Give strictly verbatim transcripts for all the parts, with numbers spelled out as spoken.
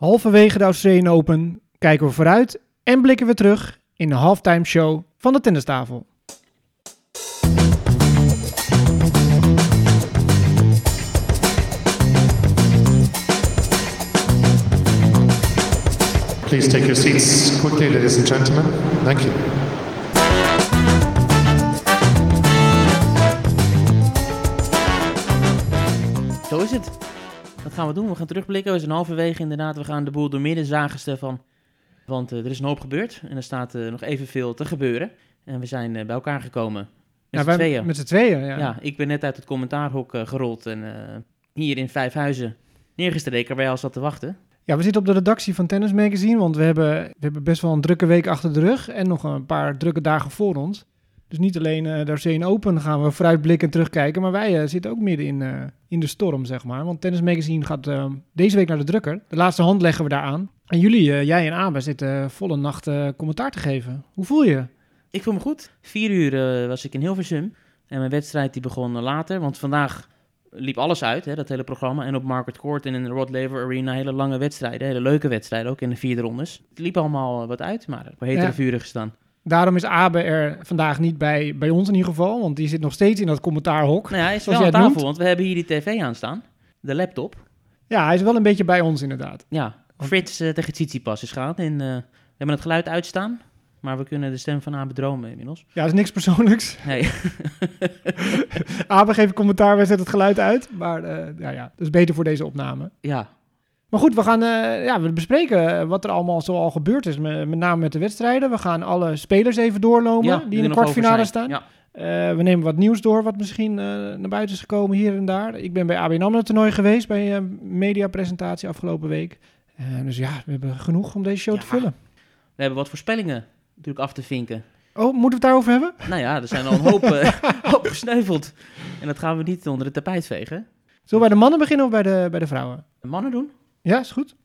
Halverwege de Australian Open kijken we vooruit en blikken we terug in de halftime show van de tennistafel. Please take your seats quickly, ladies and gentlemen. Thank you. Zo is het. Wat gaan we doen? We gaan terugblikken. We zijn halverwege inderdaad. We gaan de boel door midden zagen, Stefan. Want uh, er is een hoop gebeurd. En er staat uh, nog evenveel te gebeuren. En we zijn uh, bij elkaar gekomen. Met ja, z'n tweeën. Met z'n tweeën, ja. Ja, ik ben net uit het commentaarhok uh, gerold. En uh, hier in Vijfhuizen neergestreken waar je al zat te wachten. Ja, we zitten op de redactie van Tennis Magazine, want we hebben, we hebben best wel een drukke week achter de rug en nog een paar drukke dagen voor ons. Dus niet alleen uh, de Australian Open gaan we vooruitblikken en terugkijken, maar wij uh, zitten ook midden in, uh, in de storm, zeg maar. Want Tennis Magazine gaat uh, deze week naar de drukker. De laatste hand leggen we daar aan. En jullie, uh, jij en Abe, zitten uh, volle nacht uh, commentaar te geven. Hoe voel je? Ik voel me goed. Vier uur uh, was ik in Hilversum en mijn wedstrijd die begon later, want vandaag liep alles uit, hè, dat hele programma. En op Margaret Court en in de Rod Laver Arena hele lange wedstrijden. Hele leuke wedstrijden, ook in de vierde rondes. Het liep allemaal wat uit, maar we heet er vurig gestaan. Daarom is Abe er vandaag niet bij, bij ons in ieder geval. Want die zit nog steeds in dat commentaarhok. Nou ja, hij is wel aan tafel, noemt. Want we hebben hier die tv aanstaan. De laptop. Ja, hij is wel een beetje bij ons inderdaad. Ja, Fritz uh, tegen Tsitsipas is gaan. En, uh, we hebben het geluid uitstaan. Maar we kunnen de stem van Abe dromen inmiddels. Ja, dat is niks persoonlijks. Nee. Abe geeft commentaar, wij zetten het geluid uit. Maar uh, ja, ja, dat is beter voor deze opname. Ja. Maar goed, we gaan uh, ja, we bespreken wat er allemaal zo al gebeurd is. Met, met name met de wedstrijden. We gaan alle spelers even doorlopen ja, die, die in de kwartfinale staan. Ja. Uh, we nemen wat nieuws door wat misschien uh, naar buiten is gekomen hier en daar. Ik ben bij A B N AMRO toernooi geweest bij een uh, mediapresentatie afgelopen week. Uh, dus ja, we hebben genoeg om deze show ja. te vullen. We hebben wat voorspellingen natuurlijk af te vinken. Oh, moeten we het daarover hebben? Nou ja, er zijn al een hoop, uh, hoop gesneuveld. En dat gaan we niet onder het tapijt vegen. Zullen we bij de mannen beginnen of bij de, bij de vrouwen? De mannen doen. Ja, is goed. En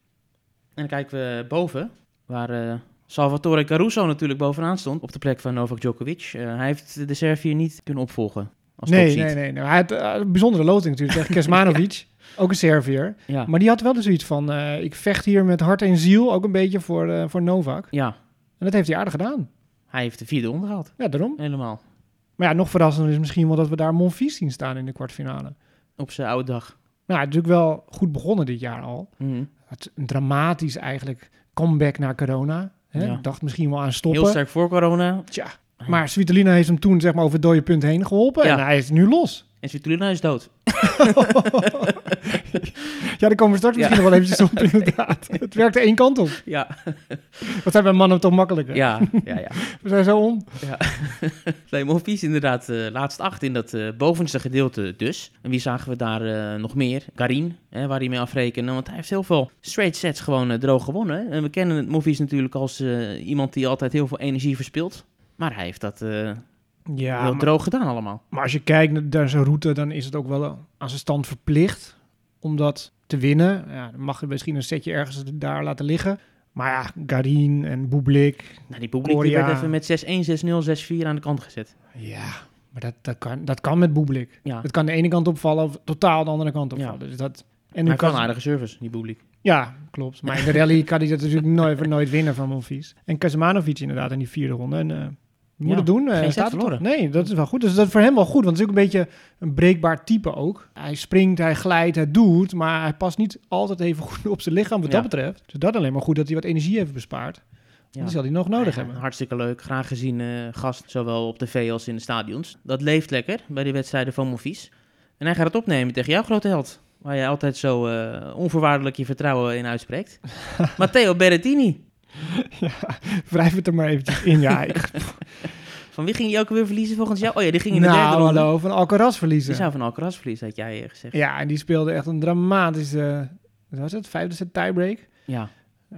dan kijken we boven, waar uh, Salvatore Caruso natuurlijk bovenaan stond, op de plek van Novak Djokovic. Uh, hij heeft de Serviër niet kunnen opvolgen. Als nee, nee, nee, nee. Hij had uh, een bijzondere loting natuurlijk tegen Kecmanovic. Ja. Ook een Serviër. Ja. Maar die had wel dus zoiets van, uh, ik vecht hier met hart en ziel, ook een beetje voor, uh, voor Novak. Ja. En dat heeft hij aardig gedaan. Hij heeft de vierde ronde gehad. Ja, daarom. Helemaal. Maar ja, nog verrassender is misschien wel dat we daar Monfils zien staan in de kwartfinale. Op zijn oude dag. Nou, het is natuurlijk wel goed begonnen dit jaar al. Mm-hmm. Het een dramatisch eigenlijk comeback na corona. Hè? Ja. Dacht misschien wel aan stoppen. Heel sterk voor corona. Tja. Maar Svitolina heeft hem toen zeg maar over het dode punt heen geholpen. Ja. En hij is nu los. En Svitolina is dood. Ja, daar komen we straks misschien ja. nog wel eventjes op inderdaad. Het werkt één kant op. Ja. Wat zijn bij mannen toch makkelijker? Ja, ja, ja. We zijn zo om. Ja. Nee, Monfils inderdaad uh, laatst acht in dat uh, bovenste gedeelte dus. En wie zagen we daar uh, nog meer? Karin, hè, waar hij mee afrekenen. Want hij heeft heel veel straight sets gewoon uh, droog gewonnen. En we kennen Monfils natuurlijk als uh, iemand die altijd heel veel energie verspilt. Maar hij heeft dat uh, ja, heel maar, droog gedaan allemaal. Maar als je kijkt naar zijn route, dan is het ook wel aan zijn stand verplicht om dat te winnen. Ja, dan mag je misschien een setje ergens daar laten liggen. Maar ja, Garin en Bublik. Nou, die Bublik die werd even met zes-één, zes-nul, zes-vier aan de kant gezet. Ja, maar dat, dat, kan, dat kan met Bublik. Ja. Dat kan de ene kant opvallen of totaal de andere kant opvallen. Ja. Dus dat, en nu hij kan een aardige service, die Bublik. Ja, klopt. Maar in de rally kan hij dat natuurlijk nooit, nooit winnen van Monfils. En Kecmanovic inderdaad in die vierde ronde. En, uh, moet ja, het doen. Geen staat verloren. Nee, dat is wel goed. Dus dat is voor hem wel goed. Want het is ook een beetje een breekbaar type ook. Hij springt, hij glijdt, hij doet. Maar hij past niet altijd even goed op zijn lichaam wat ja. dat betreft. Dus dat alleen maar goed dat hij wat energie heeft bespaard. Ja. Die zal hij nog nodig ja, hebben. Hartstikke leuk. Graag gezien uh, gast. Zowel op tv als in de stadions. Dat leeft lekker bij de wedstrijden van Monfils. En hij gaat het opnemen tegen jouw grote held. Waar jij altijd zo uh, onvoorwaardelijk je vertrouwen in uitspreekt. Matteo Berrettini. Ja, wrijf het er maar eventjes in. Ja, ik... Van wie ging je ook weer verliezen volgens jou? Oh ja, die ging in de nou, derde ronde. Nou, van Alcaraz verliezen. Die zou van Alcaraz verliezen, had jij gezegd. Ja, en die speelde echt een dramatische, wat was het, vijfde set tiebreak. Ja.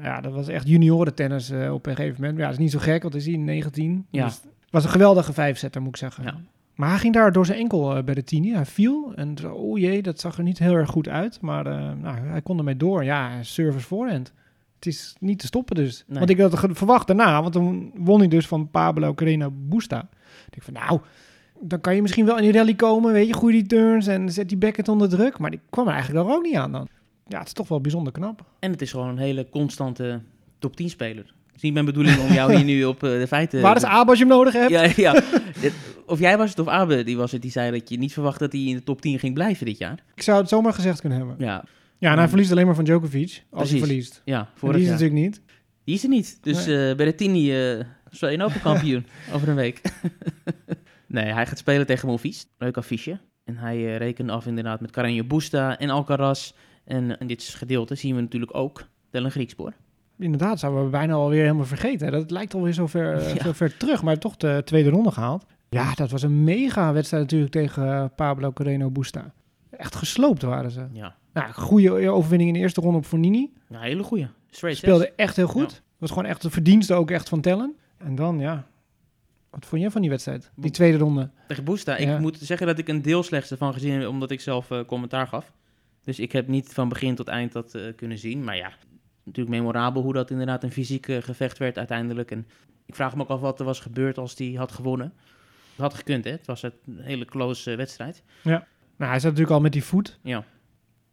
Ja, dat was echt junioren tennis uh, op een gegeven moment. Maar ja, dat is niet zo gek, want hij is hier negentien. Ja. Dus het was een geweldige vijfsetter, moet ik zeggen. Ja. Maar hij ging daar door zijn enkel uh, bij de tien. Hij viel en oh jee, dat zag er niet heel erg goed uit. Maar uh, nou, hij kon ermee door. Ja, service voorhand. Het is niet te stoppen dus. Nee. Want ik had het verwacht daarna, want dan won hij dus van Pablo Carino Busta. Ik denk van, nou, dan kan je misschien wel in die rally komen, weet je, goede die turns en zet die backhand onder druk. Maar die kwam er eigenlijk ook niet aan dan. ja, het is toch wel bijzonder knap. En het is gewoon een hele constante top tien speler. Het is niet mijn bedoeling om jou hier nu op de feiten... Waar is Abe als je hem nodig hebt? Ja, ja. Of jij was het of Abe, die was het, die zei dat je niet verwacht dat hij in de top tien ging blijven dit jaar. Ik zou het zomaar gezegd kunnen hebben. Ja, ja en hij verliest alleen maar van Djokovic. Als Precies. hij verliest. Ja, vorig die is jaar. Natuurlijk niet. Die is er niet. Dus nee. uh, Berrettini, uh, Australian Open kampioen over een week. Nee, hij gaat spelen tegen Monfils. Leuk affiche. En hij uh, rekende af inderdaad met Carino Busta en Alcaraz. En, en dit gedeelte zien we natuurlijk ook Tellen Griekspoor. Inderdaad, zouden we bijna alweer helemaal vergeten. Dat lijkt alweer zo ver, ja. zo ver terug, maar toch de tweede ronde gehaald. Ja, dat was een mega wedstrijd natuurlijk tegen Pablo Carino Busta. Echt gesloopt waren ze. Ja. Nou, goede overwinning in de eerste ronde op Fornini. Ja, hele goede. Speelde echt heel goed. Ja. Was gewoon echt de verdienste ook echt van Tellen. En dan, ja... Wat vond jij van die wedstrijd? Die tweede ronde. Tegen Busta. Ik ja. moet zeggen dat ik een deel slechts ervan gezien heb, omdat ik zelf uh, commentaar gaf. Dus ik heb niet van begin tot eind dat uh, kunnen zien. Maar ja, natuurlijk memorabel hoe dat inderdaad een fysiek uh, gevecht werd uiteindelijk. En ik vraag me ook af wat er was gebeurd als die had gewonnen. Het had gekund, hè? Het was een hele close uh, wedstrijd. Ja. Nou, hij zat natuurlijk al met die voet. Ja.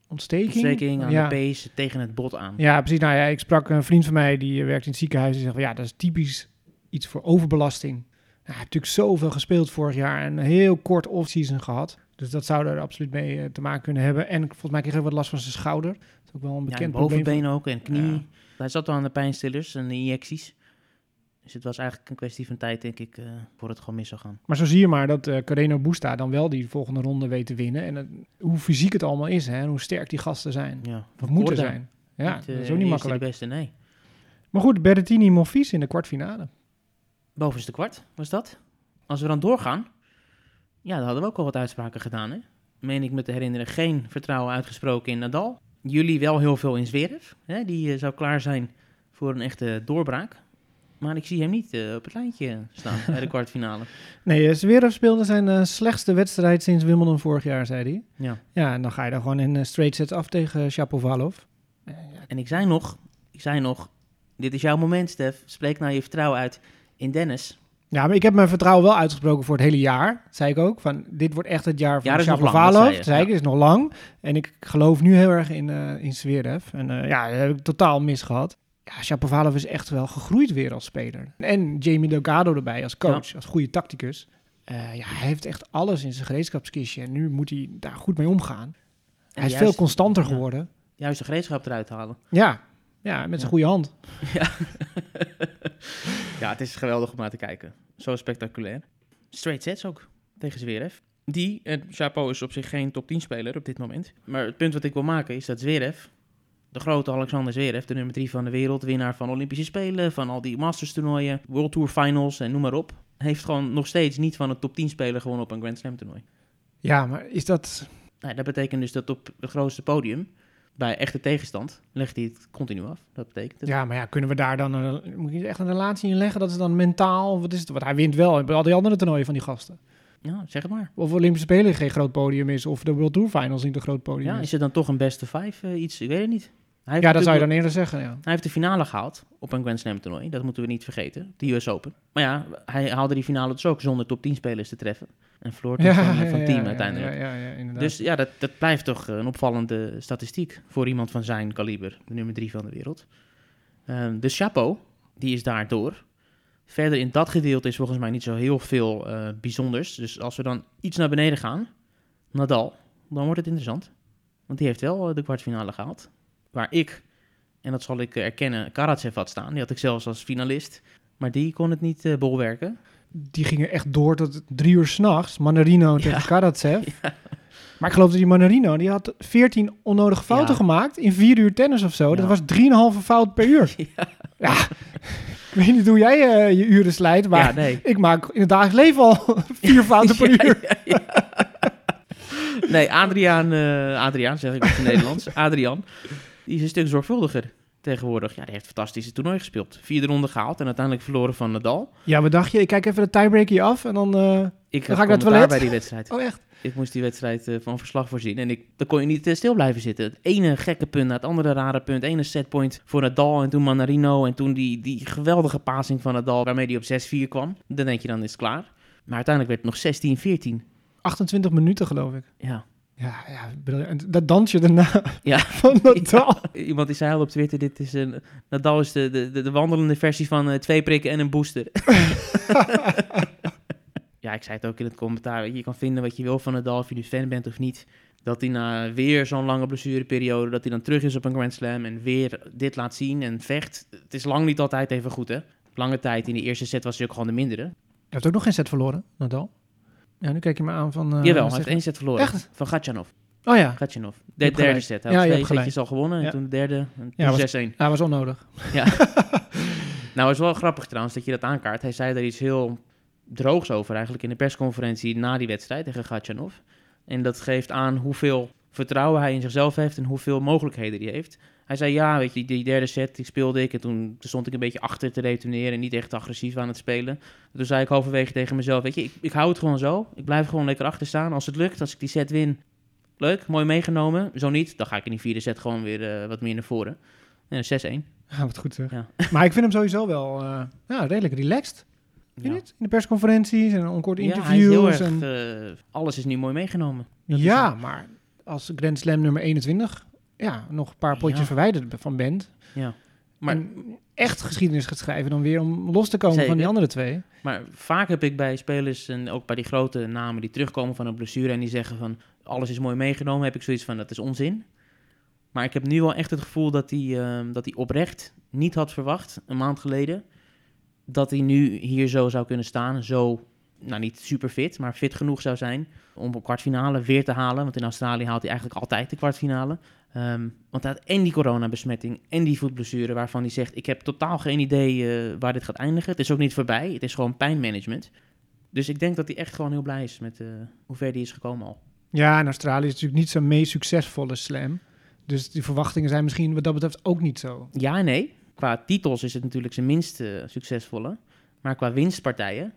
Ontsteking. Ontsteking aan ja. de pees tegen het bot aan. Ja, precies. Nou ja, ik sprak een vriend van mij die werkt in het ziekenhuis. Die zegt van ja, dat is typisch iets voor overbelasting. Nou, hij heeft natuurlijk zoveel gespeeld vorig jaar en een heel kort off-season gehad. Dus dat zou er absoluut mee uh, te maken kunnen hebben. En volgens mij kreeg hij wat last van zijn schouder. Dat is ook wel een bekend ja, bovenbeen probleem. Bovenbeen ook en knie. Ja. Hij zat al aan de pijnstillers en de injecties. Dus het was eigenlijk een kwestie van tijd, denk ik, uh, voor het gewoon mis zou gaan. Maar zo zie je maar dat uh, Carino Busta dan wel die volgende ronde weet te winnen. En het, hoe fysiek het allemaal is hè, en hoe sterk die gasten zijn. Ja. Of moeten Korten. zijn. Ja, niet, uh, dat is ook niet makkelijk. De beste, nee. Maar goed, Berrettini Monfils in de kwartfinale. Bovenste kwart was dat. Als we dan doorgaan, ja, daar hadden we ook al wat uitspraken gedaan. Hè? Meen ik me te herinneren, geen vertrouwen uitgesproken in Nadal. Jullie wel heel veel in Zverev. Hè? Die uh, zou klaar zijn voor een echte doorbraak. Maar ik zie hem niet uh, op het lijntje staan bij de kwartfinale. Nee, uh, Zverev speelde zijn uh, slechtste wedstrijd sinds Wimbledon vorig jaar, zei hij. Ja, ja en dan ga je dan gewoon in uh, straight sets af tegen uh, Shapovalov. Uh, ja. En ik zei nog, ik zei nog, dit is jouw moment, Stef. Spreek nou je vertrouwen uit. In Dennis. Ja, maar ik heb mijn vertrouwen wel uitgesproken voor het hele jaar. Dat zei ik ook. Van, dit wordt echt het jaar van Shapovalov. Ja, dat zei ik, is nog lang. En ik geloof nu heel erg in, uh, in Zverev. En uh, ja, dat heb ik totaal mis gehad. Ja, Shapovalov is echt wel gegroeid weer als speler. En Jamie Delgado erbij als coach, ja. als goede tacticus. Uh, ja, hij heeft echt alles in zijn gereedschapskistje. En nu moet hij daar goed mee omgaan. Hij en is juist, veel constanter ja, geworden. Juist de gereedschap eruit halen. Ja, ja met zijn ja. goede hand. Ja. Ja, het is geweldig om naar te kijken. Zo spectaculair. Straight sets ook tegen Zverev. Die, en Chapo is op zich geen top tien speler op dit moment. Maar het punt wat ik wil maken is dat Zverev, de grote Alexander Zverev, de nummer drie van de wereld, winnaar van Olympische Spelen, van al die Masters toernooien, World Tour Finals en noem maar op, heeft gewoon nog steeds niet van een top tien speler gewonnen op een Grand Slam toernooi. Ja, maar is dat... Nou, dat betekent dus dat op het grootste podium... Bij echte tegenstand legt hij het continu af. Dat betekent het. Ja, maar ja, kunnen we daar dan... Een, moet je echt een relatie in leggen? Dat is dan mentaal... Wat is het? Want hij wint wel bij al die andere toernooien van die gasten. Ja, zeg het maar. Of Olympische Spelen geen groot podium is... Of de World Tour Finals niet een groot podium ja, is. Ja, is het dan toch een beste vijf uh, iets? Ik weet het niet. Hij ja, dat zou je dan eerder zeggen, ja. Hij heeft de finale gehaald op een Grand Slam toernooi. Dat moeten we niet vergeten. De U S Open. Maar ja, hij haalde die finale dus ook zonder top tien spelers te treffen. En verloor ja, van, ja, van team ja, uiteindelijk. Ja, ja, ja, ja, dus ja, dat, dat blijft toch een opvallende statistiek voor iemand van zijn kaliber. De nummer drie van de wereld. Um, de Chapo, die is daardoor. Verder in dat gedeelte is volgens mij niet zo heel veel uh, bijzonders. Dus als we dan iets naar beneden gaan, Nadal, dan wordt het interessant. Want die heeft wel de kwartfinale gehaald. Waar ik, en dat zal ik erkennen, Karatsev had staan. Die had ik zelfs als finalist. Maar die kon het niet uh, bolwerken. Die gingen echt door tot drie uur s'nachts. Mannarino ja. tegen Karatsev. Ja. Maar ik geloof dat die Mannarino, die had veertien onnodige fouten ja. gemaakt in vier uur tennis of zo. Ja. Dat was drieënhalve fout per uur. Ja. ja. Ik weet niet hoe jij uh, je uren slijt, maar ja, nee. ik maak in het dagelijks leven al vier fouten per ja, uur. Ja, ja, ja. Nee, Adriaan, uh, Adriaan zeg ik op het Nederlands. Adriaan. Die is een stuk zorgvuldiger tegenwoordig. Ja, die heeft een fantastische toernooi gespeeld. Vierde ronde gehaald en uiteindelijk verloren van Nadal. Ja, wat dacht je? Ik kijk even de tiebreak hier af en dan, uh, ik dan ga ik naar het toilet. Bij die wedstrijd. Oh, echt? Ik moest die wedstrijd uh, van verslag voorzien. En ik, dan kon je niet uh, stil blijven zitten. Het ene gekke punt naar het andere rare punt. Het ene setpoint voor Nadal en toen Mannarino. En toen die, die geweldige passing van Nadal waarmee die op zes vier kwam. Dan denk je, dan is het klaar. Maar uiteindelijk werd het nog zestien veertien. achtentwintig minuten, geloof ik. Ja. Ja, ja, en dat dansje daarna ja. van Nadal. Ja, iemand die zei al op Twitter, dit is een, Nadal is de, de, de wandelende versie van uh, twee prikken en een booster. Ja, ik zei het ook in het commentaar. Je kan vinden wat je wil van Nadal, of je nu fan bent of niet. Dat hij na weer zo'n lange blessureperiode, dat hij dan terug is op een Grand Slam en weer dit laat zien en vecht. Het is lang niet altijd even goed, hè. Lange tijd, in de eerste set was hij ook gewoon de mindere. Hij heeft ook nog geen set verloren, Nadal. Ja, nu kijk je me aan van... Uh, Jawel, hij heeft één set verloren. Echt? Van Gatchanov. Oh ja. Gatchanov. De derde gelijk. Set. Hij had ja, twee setjes al gewonnen ja. en toen de derde. En ja, toen was, zes één. Hij was onnodig. Ja. Nou, het is wel grappig trouwens dat je dat aankaart. Hij zei daar iets heel droogs over eigenlijk in de persconferentie na die wedstrijd tegen Gatchanov. En dat geeft aan hoeveel vertrouwen hij in zichzelf heeft en hoeveel mogelijkheden hij heeft. Hij zei, ja, weet je, die derde set die speelde ik en toen stond ik een beetje achter te retourneren en niet echt agressief aan het spelen. Toen zei ik halverwege tegen mezelf, weet je, ik, ik hou het gewoon zo. Ik blijf gewoon lekker achter staan. Als het lukt, als ik die set win, leuk, mooi meegenomen. Zo niet, dan ga ik in die vierde set gewoon weer uh, wat meer naar voren. En zes één. Ja, wat goed zeg. Ja. Maar ik vind hem sowieso wel uh, ja, redelijk relaxed. Vind je ja. het? In de persconferenties en onkorte interviews. Ja, hij is heel erg, en... uh, alles is nu mooi meegenomen. Dat ja, maar als Grand Slam nummer eenentwintig... ja, nog een paar potjes ja. verwijderd van bent. Ja. Maar en echt geschiedenis gaat schrijven dan weer om los te komen zeker. Van die andere twee. Maar vaak heb ik bij spelers en ook bij die grote namen die terugkomen van een blessure en die zeggen van alles is mooi meegenomen, heb ik zoiets van dat is onzin. Maar ik heb nu wel echt het gevoel dat hij, uh, dat hij oprecht niet had verwacht, een maand geleden, dat hij nu hier zo zou kunnen staan, zo... nou, niet super fit, maar fit genoeg zou zijn om op kwartfinale weer te halen. Want in Australië haalt hij eigenlijk altijd de kwartfinale. Um, want hij had en die coronabesmetting en die voetblessure waarvan hij zegt... ik heb totaal geen idee uh, waar dit gaat eindigen. Het is ook niet voorbij, het is gewoon pijnmanagement. Dus ik denk dat hij echt gewoon heel blij is met uh, hoe ver hij is gekomen al. Ja, en Australië is natuurlijk niet zijn meest succesvolle slam. Dus die verwachtingen zijn misschien wat dat betreft ook niet zo. Ja en nee. Qua titels is het natuurlijk zijn minst uh, succesvolle. Maar qua winstpartijen...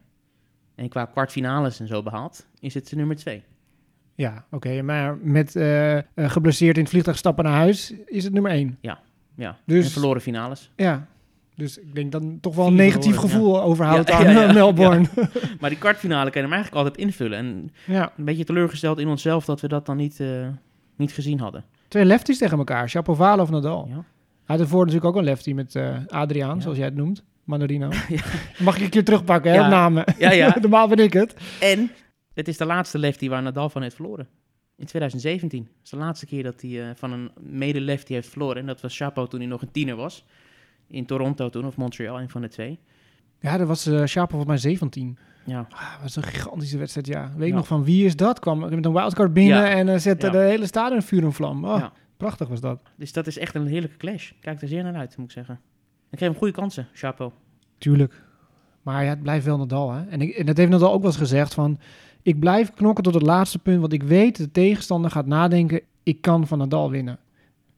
en qua kwartfinales en zo behaald, is het nummer twee. Ja, oké. Okay, maar met uh, geblesseerd in het vliegtuig stappen naar huis is het nummer één. Ja, ja. Dus, en verloren finales. Ja, dus ik denk dan toch wel Vier een negatief verloren, gevoel ja. overhoudt ja, aan ja, ja, Melbourne. Ja. Maar die kwartfinale kan je hem eigenlijk altijd invullen. En ja. een beetje teleurgesteld in onszelf dat we dat dan niet, uh, niet gezien hadden. Twee lefties tegen elkaar, Shapovalov of Nadal. Ja. Hij had ervoor natuurlijk ook een leftie met uh, Adriaan, ja. zoals jij het noemt. Mannarino. Ja. Mag ik je keer terugpakken, hè, ja. op namen? Ja, ja. Normaal ben ik het. En het is de laatste lefty waar Nadal van heeft verloren. In twintig zeventien. Dat is de laatste keer dat hij uh, van een mede-lefty heeft verloren. En dat was Chapo toen hij nog een tiener was. In Toronto toen, of Montreal, een van de twee. Ja, dat was uh, Chapo volgens mij zeventien. Ja. Ah, dat was een gigantische wedstrijd, ja. Weet ja. nog van wie is dat? Kwam met een wildcard binnen ja. en uh, zette ja. de hele stadion vuur en vlam. Oh, ja. Prachtig was dat. Dus dat is echt een heerlijke clash. Kijk er zeer naar uit, moet ik zeggen. Ik geef hem goede kansen, Chapo. Tuurlijk. Maar ja, het blijft wel Nadal, hè. En, ik, en dat heeft Nadal ook wel eens gezegd van... ik blijf knokken tot het laatste punt... want ik weet de tegenstander gaat nadenken... ik kan van Nadal winnen.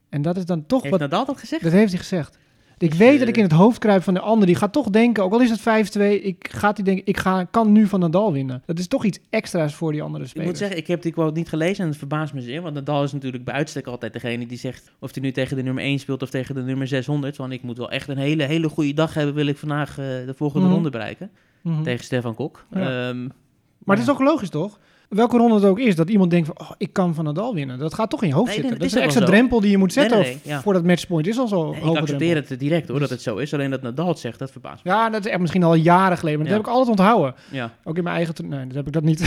En dat is dan toch heeft wat... Heeft Nadal dat gezegd? Dat heeft hij gezegd. Ik weet uh... dat ik in het hoofd kruip van de ander. Die gaat toch denken, ook al is het vijf twee... ik, gaat die denken, ik ga, kan nu van Nadal winnen. Dat is toch iets extra's voor die andere spelers. Ik moet zeggen, ik heb die quote niet gelezen... en het verbaast me zeer. Want Nadal is natuurlijk bij uitstek altijd degene die zegt... of hij nu tegen de nummer één speelt of tegen de nummer zeshonderd. Want ik moet wel echt een hele, hele goede dag hebben... wil ik vandaag uh, de volgende mm-hmm. ronde bereiken. Mm-hmm. Tegen Stefan Kok. Ja. Um, maar, maar het is ook logisch, toch? Welke ronde het ook is, dat iemand denkt van... oh, ik kan van Nadal winnen. Dat gaat toch in je hoofd nee, zitten. Dat is een extra drempel die je moet zetten nee, nee, nee, ja. voor dat matchpoint. Is al zo nee, hoog. Ik accepteer drempel. Het direct, hoor, dat het zo is. Alleen dat Nadal het zegt, dat verbaast me. Ja, dat is echt misschien al jaren geleden. Maar ja. dat heb ik altijd onthouden. Ja. Ook in mijn eigen... T- nee, dat heb ik dat niet.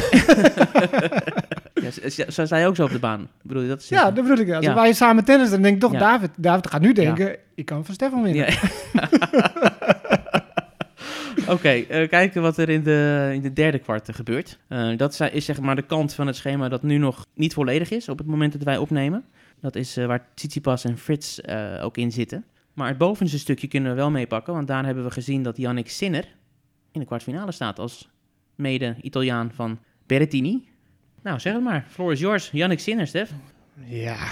ja, zo sta je ook zo op de baan. Bedoel je, dat is ja, dat bedoel ik. Ja. Als ja. wij samen tennis, dan denk ik toch... Ja. David, David gaat nu denken, ja. ik kan van Stefan winnen. Ja. Oké, okay, uh, kijken wat er in de, in de derde kwart gebeurt. Uh, dat is zeg maar de kant van het schema dat nu nog niet volledig is op het moment dat wij opnemen. Dat is uh, waar Tsitsipas en Fritz uh, ook in zitten. Maar het bovenste stukje kunnen we wel meepakken, want daar hebben we gezien dat Yannick Sinner in de kwartfinale staat als mede-Italiaan van Berrettini. Nou, zeg het maar. Floor is yours. Yannick Sinner, Stef. Ja.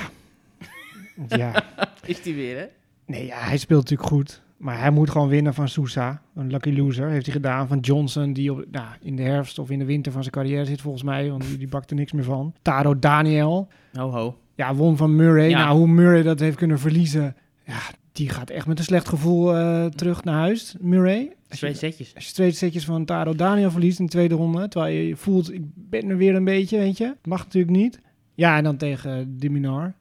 ja. Is die weer, hè? Nee, ja, hij speelt natuurlijk goed. Maar hij moet gewoon winnen van Sousa, een lucky loser, heeft hij gedaan. Van Johnson, die op, nou, in de herfst of in de winter van zijn carrière zit volgens mij, want die bakt er niks meer van. Taro Daniel. Ho ho. Ja, won van Murray. Ja. Nou, hoe Murray dat heeft kunnen verliezen, ja, die gaat echt met een slecht gevoel uh, terug naar huis, Murray. Twee setjes. Als je twee setjes van Taro Daniel verliest in de tweede ronde, terwijl je voelt, ik ben er weer een beetje, weet je. Mag natuurlijk niet. Ja, en dan tegen de Minaur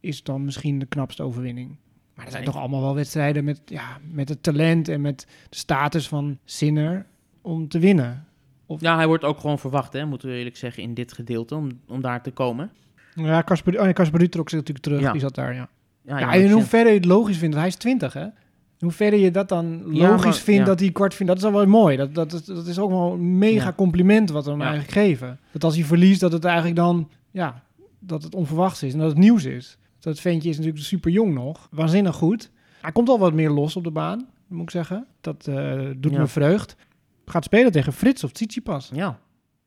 is het dan misschien de knapste overwinning. Maar er zijn nee. toch allemaal wel wedstrijden met, ja, met het talent en met de status van Sinner om te winnen. Of... Ja, hij wordt ook gewoon verwacht, hè, moeten we eerlijk zeggen, in dit gedeelte, om, om daar te komen. Ja, Kasper, oh, Kasper trok zich natuurlijk terug, ja. die zat daar, ja. ja, ja, ja en in hoeverre je het logisch vindt, hij is twintig, hè. In hoeverre je dat dan logisch ja, maar, vindt, ja. dat hij kwart vindt, dat is al wel mooi. Dat, dat, dat, dat is ook wel een mega ja. compliment wat we hem ja. eigenlijk geven. Dat als hij verliest, dat het eigenlijk dan, ja, dat het onverwachts is en dat het nieuws is. Dat ventje is natuurlijk super jong nog, waanzinnig goed. Hij komt al wat meer los op de baan, moet ik zeggen. Dat uh, doet ja. me vreugd. Gaat spelen tegen Fritz of Tsitsipas. Ja,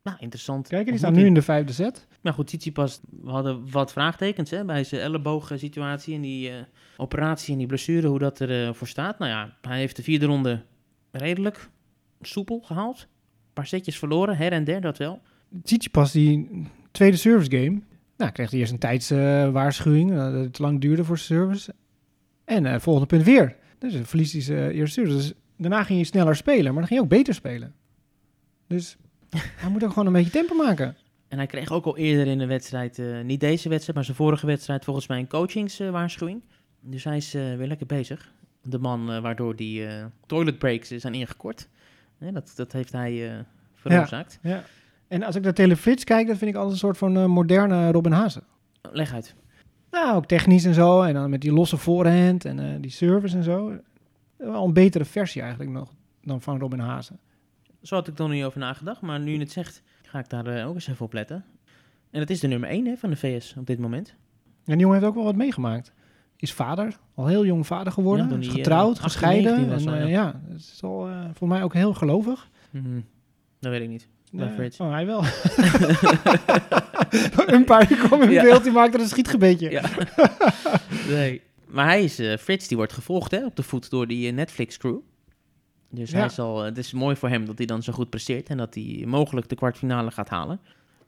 nou, interessant. Kijk, die staan nu in de vijfde set. Nou goed, Tsitsipas, we hadden wat vraagtekens hè, bij zijn elleboogsituatie en die uh, operatie en die blessure, hoe dat ervoor uh, staat. Nou ja, hij heeft de vierde ronde redelijk soepel gehaald. Een paar setjes verloren, her en der, dat wel. Tsitsipas, die tweede service game, nou, kreeg hij eerst een tijdswaarschuwing, uh, dat het te lang duurde voor zijn service. En uh, volgende punt weer. Dus een verlies die zijn uh, eerste service. Dus daarna ging hij sneller spelen, maar dan ging hij ook beter spelen. Dus hij moet ook gewoon een beetje tempo maken. En hij kreeg ook al eerder in de wedstrijd, uh, niet deze wedstrijd, maar zijn vorige wedstrijd, volgens mij een coachingswaarschuwing. Uh, dus hij is uh, weer lekker bezig. De man uh, waardoor die uh, toilet breaks zijn ingekort. Nee, dat, dat heeft hij uh, veroorzaakt. Ja, ja. En als ik naar Taylor Fritz kijk, dat vind ik altijd een soort van uh, moderne Robin Haase. Leg uit. Nou, ook technisch en zo. En dan met die losse voorhand en uh, die service en zo. Wel een betere versie eigenlijk nog dan van Robin Haase. Zo had ik er nog niet over nagedacht, maar nu je het zegt, ga ik daar uh, ook eens even op letten. En dat is de nummer één hè, van de V S op dit moment. En die jongen heeft ook wel wat meegemaakt. Is vader, al heel jong vader geworden. Ja, die, is getrouwd, uh, gescheiden. En, uh, ja, het is al uh, voor mij ook heel gelovig. Mm-hmm. Dat weet ik niet. Nee. Oh, hij wel. Een paar uur kwam in ja. beeld, die maakte er een schietgebedje. Ja. Nee. Maar hij is, uh, Frits, die wordt gevolgd hè, op de voet door die uh, Netflix-crew. Dus ja. hij zal, uh, het is mooi voor hem dat hij dan zo goed presteert en dat hij mogelijk de kwartfinale gaat halen.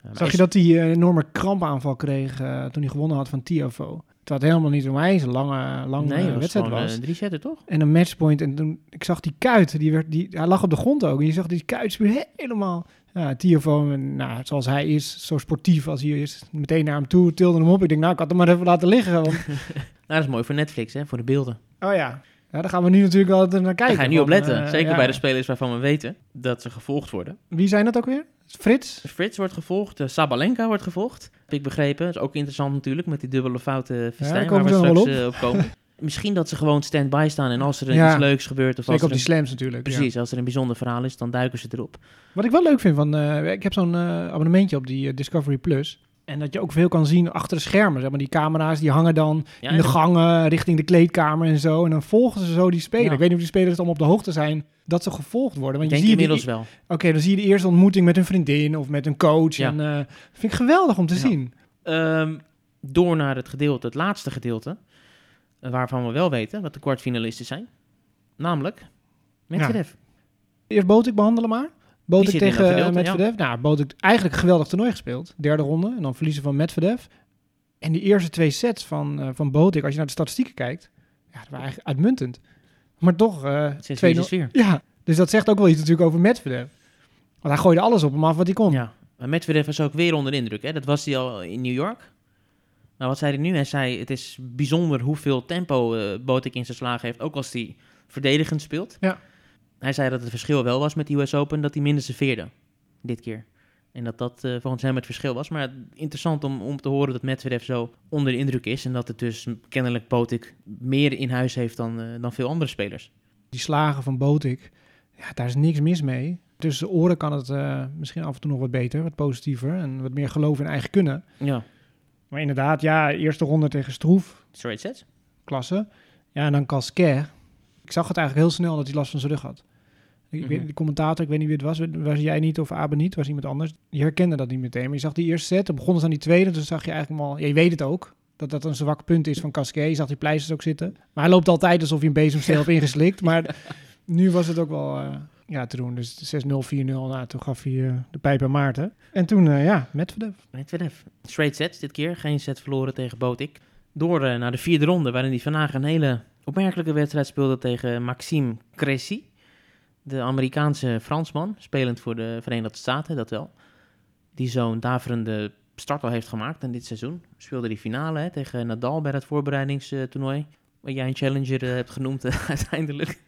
Uh, Zag je is... dat hij een enorme krampaanval kreeg uh, toen hij gewonnen had van Tiafoe? Het had helemaal niet om mij, een lange, lange nee, wedstrijd was. Nee, uh, drie zetten toch? En een matchpoint. En toen, ik zag die kuit, die werd, die, hij lag op de grond ook. En je zag die kuit helemaal... Ja, Tiafoe, nou, zoals hij is, zo sportief als hij is, meteen naar hem toe, tilde hem op. Ik denk, nou, ik had hem maar even laten liggen. Want... nou, dat is mooi voor Netflix, hè, voor de beelden. Oh ja, ja daar gaan we nu natuurlijk altijd naar kijken. Daar ga je nu op letten, uh, zeker ja. bij de spelers waarvan we weten dat ze gevolgd worden. Wie zijn dat ook weer? Frits? Frits wordt gevolgd, uh, Sabalenka wordt gevolgd, heb ik begrepen. Dat is ook interessant natuurlijk, met die dubbele fouten festijn ja, waar we straks op, uh, op komen. Misschien dat ze gewoon stand-by staan en als er ja. iets leuks gebeurt... Of zeker als op die een... slams natuurlijk. Precies, ja. als er een bijzonder verhaal is, dan duiken ze erop. Wat ik wel leuk vind, van, uh, ik heb zo'n uh, abonnementje op die uh, Discovery Plus... En dat je ook veel kan zien achter de schermen. Zeg maar, die camera's die hangen dan ja, in de gangen richting de kleedkamer en zo. En dan volgen ze zo die speler. Ja. Ik weet niet of die spelers allemaal op de hoogte zijn dat ze gevolgd worden. Want je denk ziet inmiddels die... wel. Oké, okay, dan zie je de eerste ontmoeting met een vriendin of met een coach. Ja. En, uh, vind ik geweldig om te ja. zien. Um, door naar het gedeelte, het laatste gedeelte. Waarvan we wel weten wat de kwartfinalisten zijn. Namelijk Medvedev. Ja. Eerst Botic behandelen maar. Botic tegen uh, Medvedev. Ja. Nou, Botic eigenlijk een geweldig toernooi gespeeld. Derde ronde en dan verliezen van Medvedev. En die eerste twee sets van, uh, van Botic, als je naar de statistieken kijkt... Ja, dat was eigenlijk uitmuntend. Maar toch... Uh, twee nul. Ja, dus dat zegt ook wel iets natuurlijk over Medvedev. Want hij gooide alles op hem af wat hij kon. Ja, maar Medvedev was ook weer onder de indruk. Hè? Dat was hij al in New York. Nou, wat zei hij nu? Hij zei, het is bijzonder hoeveel tempo uh, Botic in zijn slagen heeft. Ook als hij verdedigend speelt. Ja. Hij zei dat het verschil wel was met de U S Open, dat hij minder serveerde dit keer. En dat dat uh, volgens hem het verschil was. Maar interessant om, om te horen dat Medvedev zo onder de indruk is. En dat het dus kennelijk Botic meer in huis heeft dan, uh, dan veel andere spelers. Die slagen van Botic, ja, daar is niks mis mee. Tussen de oren kan het uh, misschien af en toe nog wat beter, wat positiever. En wat meer geloof in eigen kunnen. Ja. Maar inderdaad, ja, eerste ronde tegen Stroef. Straight sets. Klasse. Ja, en dan Kasker. Ik zag het eigenlijk heel snel dat hij last van zijn rug had. Ik weet, de commentator, ik weet niet wie het was, was jij niet of Abe niet, was iemand anders. Je herkende dat niet meteen, maar je zag die eerste set, dan begon het aan die tweede, dus zag je eigenlijk al, ja, je weet het ook, dat dat een zwak punt is van Kasker. Je zag die pleisters ook zitten. Maar hij loopt altijd alsof je een bezemsteel hebt ingeslikt, maar ja. nu was het ook wel uh, ja, te doen. Dus zes nul, vier nul, nou, toen gaf hij uh, de pijp aan Maarten. En toen, uh, ja, Medvedev. Medvedev. Straight sets dit keer, geen set verloren tegen Botic. Door uh, naar de vierde ronde, waarin hij vandaag een hele opmerkelijke wedstrijd speelde tegen Maxime Cressy. De Amerikaanse Fransman, spelend voor de Verenigde Staten, dat wel. Die zo'n daverende start al heeft gemaakt in dit seizoen. Speelde die finale hè, tegen Nadal bij dat voorbereidingstoernooi. Waar jij een challenger hebt genoemd uh, uiteindelijk.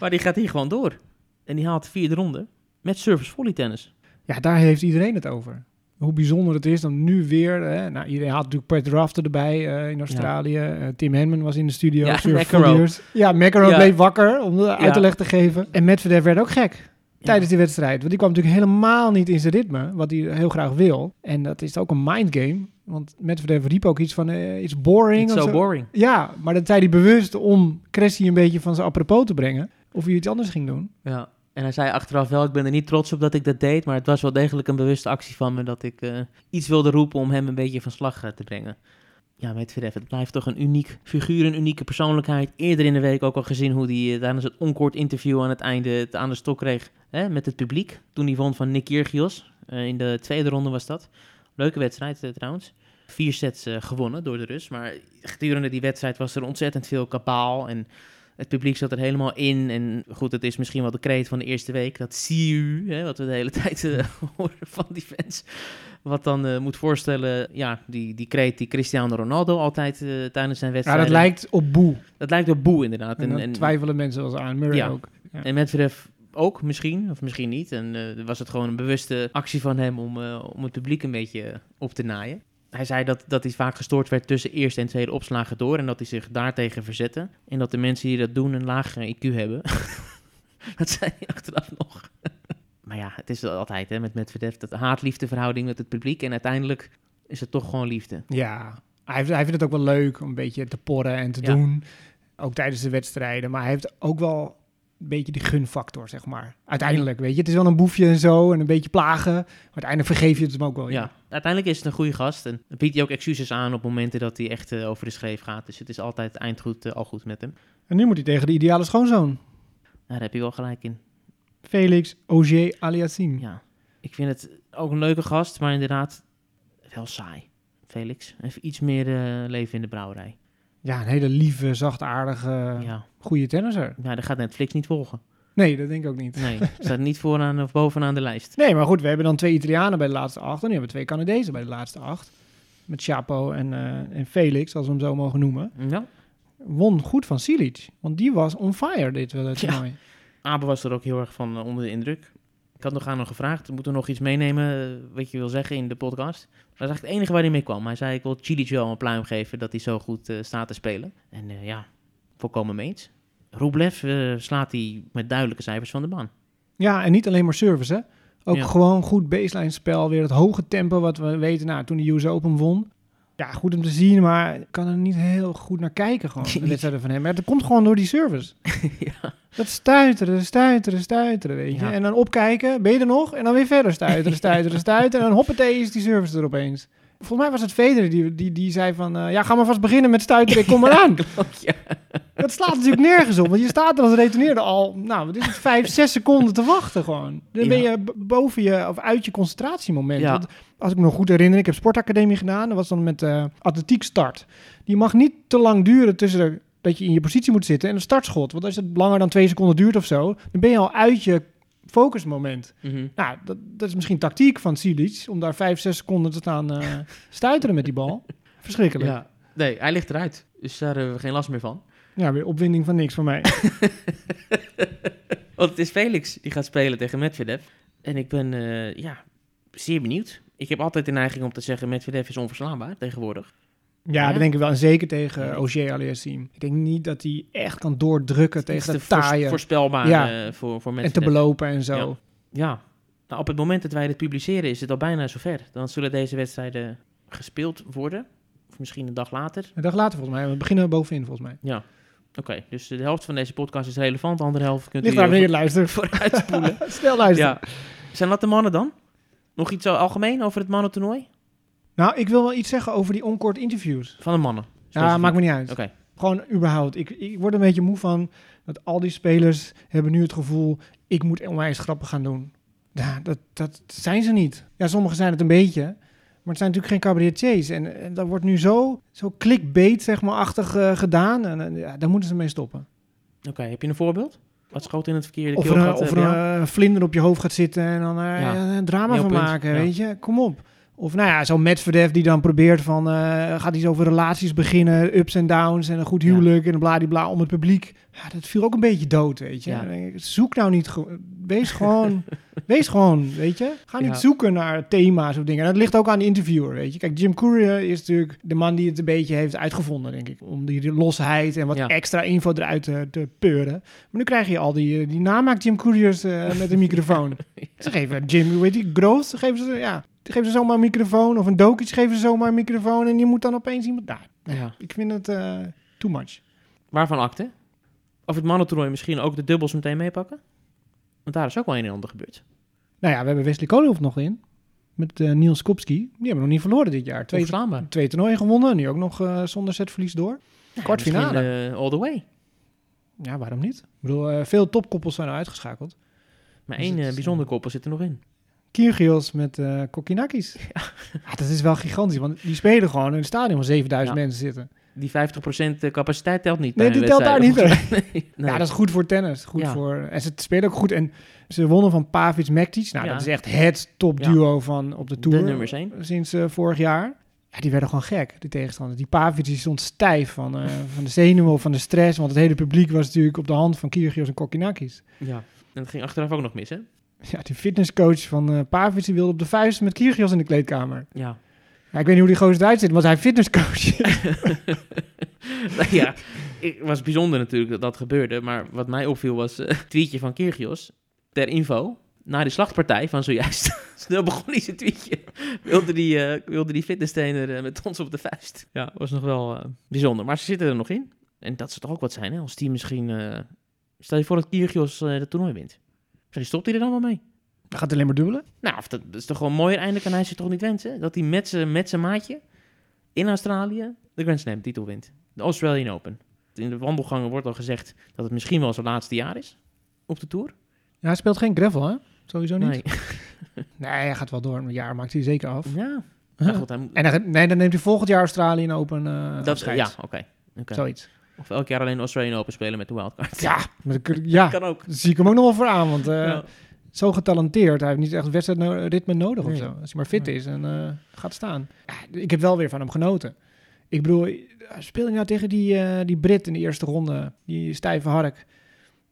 Maar die gaat hier gewoon door. En die haalt de vierde ronde met service volley tennis. Ja, daar heeft iedereen het over. Hoe bijzonder het is dan nu weer. Hè? Nou, iedereen had natuurlijk Pat Rafter erbij uh, in Australië. Ja. Uh, Tim Henman was in de studio. Ja, Macaro. Ja, Macaro ja. bleef wakker om ja. uit de leg te geven. En Medvedev werd ook gek tijdens ja. die wedstrijd. Want die kwam natuurlijk helemaal niet in zijn ritme, wat hij heel graag wil. En dat is ook een mindgame. Want Medvedev riep ook iets van, uh, it's boring. It's of so zo. boring. Ja, maar dat zei hij bewust om Cressy een beetje van zijn apropos te brengen. Of hij iets anders ging doen. Ja. En hij zei achteraf wel, ik ben er niet trots op dat ik dat deed, maar het was wel degelijk een bewuste actie van me dat ik uh, iets wilde roepen om hem een beetje van slag uh, te brengen. Ja, Medvedev, het blijft toch een uniek figuur, een unieke persoonlijkheid. Eerder in de week ook al gezien hoe hij uh, tijdens het onkort interview aan het einde het aan de stok kreeg hè, met het publiek. Toen hij won van Nick Kyrgios, uh, in de tweede ronde was dat. Leuke wedstrijd uh, trouwens. Vier sets uh, gewonnen door de Rus, maar gedurende die wedstrijd was er ontzettend veel kabaal en het publiek zat er helemaal in. En goed, het is misschien wel de kreet van de eerste week. Dat zie u, hè, wat we de hele tijd uh, horen van die fans. Wat dan uh, moet voorstellen, ja, die, die kreet die Cristiano Ronaldo altijd uh, tijdens zijn wedstrijden. Ja, dat lijkt op boe. Dat lijkt op boe, inderdaad. En, en, en twijfelen mensen als aan, Murray ja, ook. Ja. En Medvedev ook, misschien, of misschien niet. En uh, was het gewoon een bewuste actie van hem om, uh, om het publiek een beetje op te naaien. Hij zei dat, dat hij vaak gestoord werd tussen eerste en tweede opslagen door en dat hij zich daartegen verzette. En dat de mensen die dat doen een laag I Q hebben. Dat zei hij achteraf nog. Maar ja, het is altijd hè, met Medvedev, dat haat-liefdeverhouding met het publiek. En uiteindelijk is het toch gewoon liefde. Ja, hij, hij vindt het ook wel leuk om een beetje te porren en te ja. doen. Ook tijdens de wedstrijden. Maar hij heeft ook wel een beetje die gunfactor, zeg maar. Uiteindelijk, weet je. Het is wel een boefje en zo en een beetje plagen. Maar uiteindelijk vergeef je het hem ook wel. Ja, ja. Uiteindelijk is het een goede gast. En biedt hij ook excuses aan op momenten dat hij echt uh, over de schreef gaat. Dus het is altijd eindgoed uh, al goed met hem. En nu moet hij tegen de ideale schoonzoon. Daar heb je wel gelijk in. Felix Auger Aliassime. Ja, ik vind het ook een leuke gast, maar inderdaad wel saai. Felix, even iets meer uh, leven in de brouwerij. Ja, een hele lieve, zachtaardige, ja. goede tennisser. Ja, dat gaat Netflix niet volgen. Nee, dat denk ik ook niet. Nee, staat niet vooraan of bovenaan de lijst. Nee, maar goed, we hebben dan twee Italianen bij de laatste acht. En nu hebben we twee Canadezen bij de laatste acht. Met Chapo en, uh, en Felix, als we hem zo mogen noemen. Ja. Won goed van Cilic, want die was on fire dit wel het toernooi. Ja. Abe was er ook heel erg van uh, onder de indruk. Ik had nog aan hem gevraagd, moeten we nog iets meenemen wat je wil zeggen in de podcast? Maar dat is eigenlijk het enige waar hij mee kwam. Hij zei, ik wil Cilic wel een pluim geven dat hij zo goed uh, staat te spelen. En uh, ja, volkomen mee eens. Rublev uh, slaat hij met duidelijke cijfers van de baan. Ja, en niet alleen maar service, hè. Ook ja. gewoon goed baseline spel, weer het hoge tempo wat we weten nou, toen de U S Open won. Ja, goed om te zien, maar ik kan er niet heel goed naar kijken gewoon, de wedstrijden van hem. Maar dat komt gewoon door die service. Ja. Dat stuiteren, stuiteren, stuiteren, weet je. Ja. En dan opkijken, ben je er nog? En dan weer verder stuiteren, stuiteren, stuiteren. En dan hoppatee is die service er opeens. Volgens mij was het Federer die, die, die zei van, uh, ja, ga maar vast beginnen met stuiteren, ik kom maar aan. Ja, ja. Dat slaat natuurlijk nergens op, want je staat er als retourneerder al, nou, wat is het, vijf, zes seconden te wachten gewoon. Dan ja. ben je boven je, of uit je concentratiemoment. Ja. Als ik me nog goed herinner, ik heb sportacademie gedaan, dat was dan met uh, atletiek start. Die mag niet te lang duren tussen de, dat je in je positie moet zitten en een startschot. Want als het langer dan twee seconden duurt of zo, dan ben je al uit je focusmoment. Mm-hmm. Nou, dat, dat is misschien tactiek van Cilic, om daar vijf, zes seconden te staan uh, stuiteren met die bal. Verschrikkelijk. Ja. Nee, hij ligt eruit. Dus daar hebben we geen last meer van. Ja, weer opwinding van niks voor mij. Want het is Felix die gaat spelen tegen Medvedev. En ik ben uh, ja, zeer benieuwd. Ik heb altijd de neiging om te zeggen, Medvedev is onverslaanbaar tegenwoordig. Ja, ja, dat denk ik wel. En zeker tegen ja. Auger Aliassime. Ik denk niet dat hij echt kan doordrukken het tegen dat taaie. Voorspelbaar ja. uh, voor, voor Medvedev. En te belopen en zo. Ja, ja. Nou, op het moment dat wij dit publiceren is het al bijna zover. Dan zullen deze wedstrijden gespeeld worden. Of misschien een dag later. Een dag later volgens mij. We beginnen bovenin volgens mij. Ja. Oké, okay, dus de helft van deze podcast is relevant. De andere helft kunt Ligt u... Ligt daar weer luisteren. Vooruit spoelen. Snel luisteren. Ja. Zijn dat de mannen dan? Nog iets algemeen over het mannentoernooi? Nou, ik wil wel iets zeggen over die onkort interviews. Van de mannen? Ja, maakt me niet uit. Okay. Gewoon überhaupt. Ik, ik word een beetje moe van dat al die spelers hebben nu het gevoel, ik moet onwijs grappen gaan doen. Ja, dat, dat zijn ze niet. Ja, sommigen zijn het een beetje. Maar het zijn natuurlijk geen cabaretiers. En, en dat wordt nu zo, zo clickbait, zeg maar, achtig uh, gedaan. En, en ja, daar moeten ze mee stoppen. Oké, okay, heb je een voorbeeld? Wat schoot in het verkeerde keel? Of er een, gaat, of er een vlinder op je hoofd gaat zitten en dan er ja. een drama heel van punt. maken, ja. weet je. Kom op. Of nou ja, zo'n Medvedev die dan probeert van... Uh, gaat iets over relaties beginnen, ups en downs... en een goed huwelijk ja. en bladibla om het publiek. Ja, dat viel ook een beetje dood, weet je. Ja. Zoek nou niet... Ge- wees gewoon... wees gewoon, weet je. Ga niet ja. zoeken naar thema's of dingen. En dat ligt ook aan de interviewer, weet je. Kijk, Jim Courier is natuurlijk de man die het een beetje heeft uitgevonden, denk ik. Om die losheid en wat ja. extra info eruit te, te peuren. Maar nu krijg je al die, die namaak Jim Couriers uh, met een microfoon. ja. Ze geven Jim, hoe heet die, Gross, geven ze... Ja. Geven ze zomaar een microfoon of een Dokic geven ze zomaar een microfoon en je moet dan opeens iemand daar. Nou, ja. Ik vind het uh, too much. Waarvan acte? Of het mannentoernooi misschien ook de dubbels meteen meepakken? Want daar is ook wel een en ander gebeurd. Nou ja, we hebben Wesley Koolhof nog in met uh, Niels Kopski. Die hebben nog niet verloren dit jaar. Twee, twee toernooien gewonnen en nu ook nog uh, zonder setverlies door. Ja, kwartfinale. Uh, all the way. Ja, waarom niet? Ik bedoel, uh, veel topkoppels zijn al uitgeschakeld. Maar één dus uh, bijzonder koppel zit er nog in. Kyrgios met uh, Kokkinakis. Ja. Ja, dat is wel gigantisch, want die spelen gewoon in het stadion waar zevenduizend ja. mensen zitten. Die vijftig procent capaciteit telt niet. Nee, die telt daar niet. Nee. Nee. Ja, dat is goed voor tennis. Goed ja. voor, en ze spelen ook goed. En ze wonnen van Pavic-Mektić. Nou, ja. dat is echt het topduo ja. van op de Tour. De nummers één. Sinds uh, vorig jaar. Ja, die werden gewoon gek, die tegenstander. Die Pavic die stond stijf van, uh, van de zenuwen, van de stress. Want het hele publiek was natuurlijk op de hand van Kyrgios en Kokkinakis. Ja, en dat ging achteraf ook nog mis, hè? Ja, die fitnesscoach van uh, Pavic die wilde op de vuist met Kyrgios in de kleedkamer. Ja. ja. Ik weet niet hoe die gozer eruit zit, want hij fitnesscoach. nou ja, het was bijzonder natuurlijk dat dat gebeurde. Maar wat mij opviel was uh, het tweetje van Kyrgios. Ter info, na de slachtpartij van zojuist. Snel begon hij zijn tweetje. Wilde die, uh, wilde die fitnesstrainer uh, met ons op de vuist. Ja, was nog wel uh, bijzonder. Maar ze zitten er nog in. En dat zou toch ook wat zijn, hè? Als die misschien... Uh, stel je voor dat Kyrgios uh, het toernooi wint. Sorry, stopt hij er dan wel mee? Dan gaat hij alleen maar dubbelen? Nou, of dat, dat is toch gewoon mooi eindelijk. En hij zich toch niet wensen dat hij met zijn met zijn maatje in Australië de Grand Slam titel wint. De Australian Open. In de wandelgangen wordt al gezegd dat het misschien wel zijn laatste jaar is op de Tour. Ja, hij speelt geen gravel, hè? Sowieso niet. Nee, nee hij gaat wel door. Een jaar maakt hij zeker af. Ja. Huh. God, hij moet... En dan, nee, dan neemt hij volgend jaar Australian Open uh, dat afscheid. Ja, oké. Okay. Okay. Zoiets. Of elk jaar alleen de Australian Open spelen met de wildcard. Ja, maar dat ja, kan ook. Zie ik hem ook nog wel voor aan. Want uh, ja. zo getalenteerd. Hij heeft niet echt wedstrijdritme nodig nee. of zo. Als hij maar fit nee. is en uh, gaat staan. Ja, ik heb wel weer van hem genoten. Ik bedoel, speel je nou tegen die, uh, die Brit in de eerste ronde? Die stijve hark.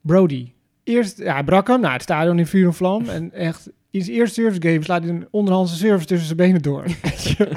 Brody. Eerst, ja, hij brak hem. Nou, het stadion in vuur en vlam. en echt, in zijn eerste service game slaat hij een onderhandse service tussen zijn benen door. ja.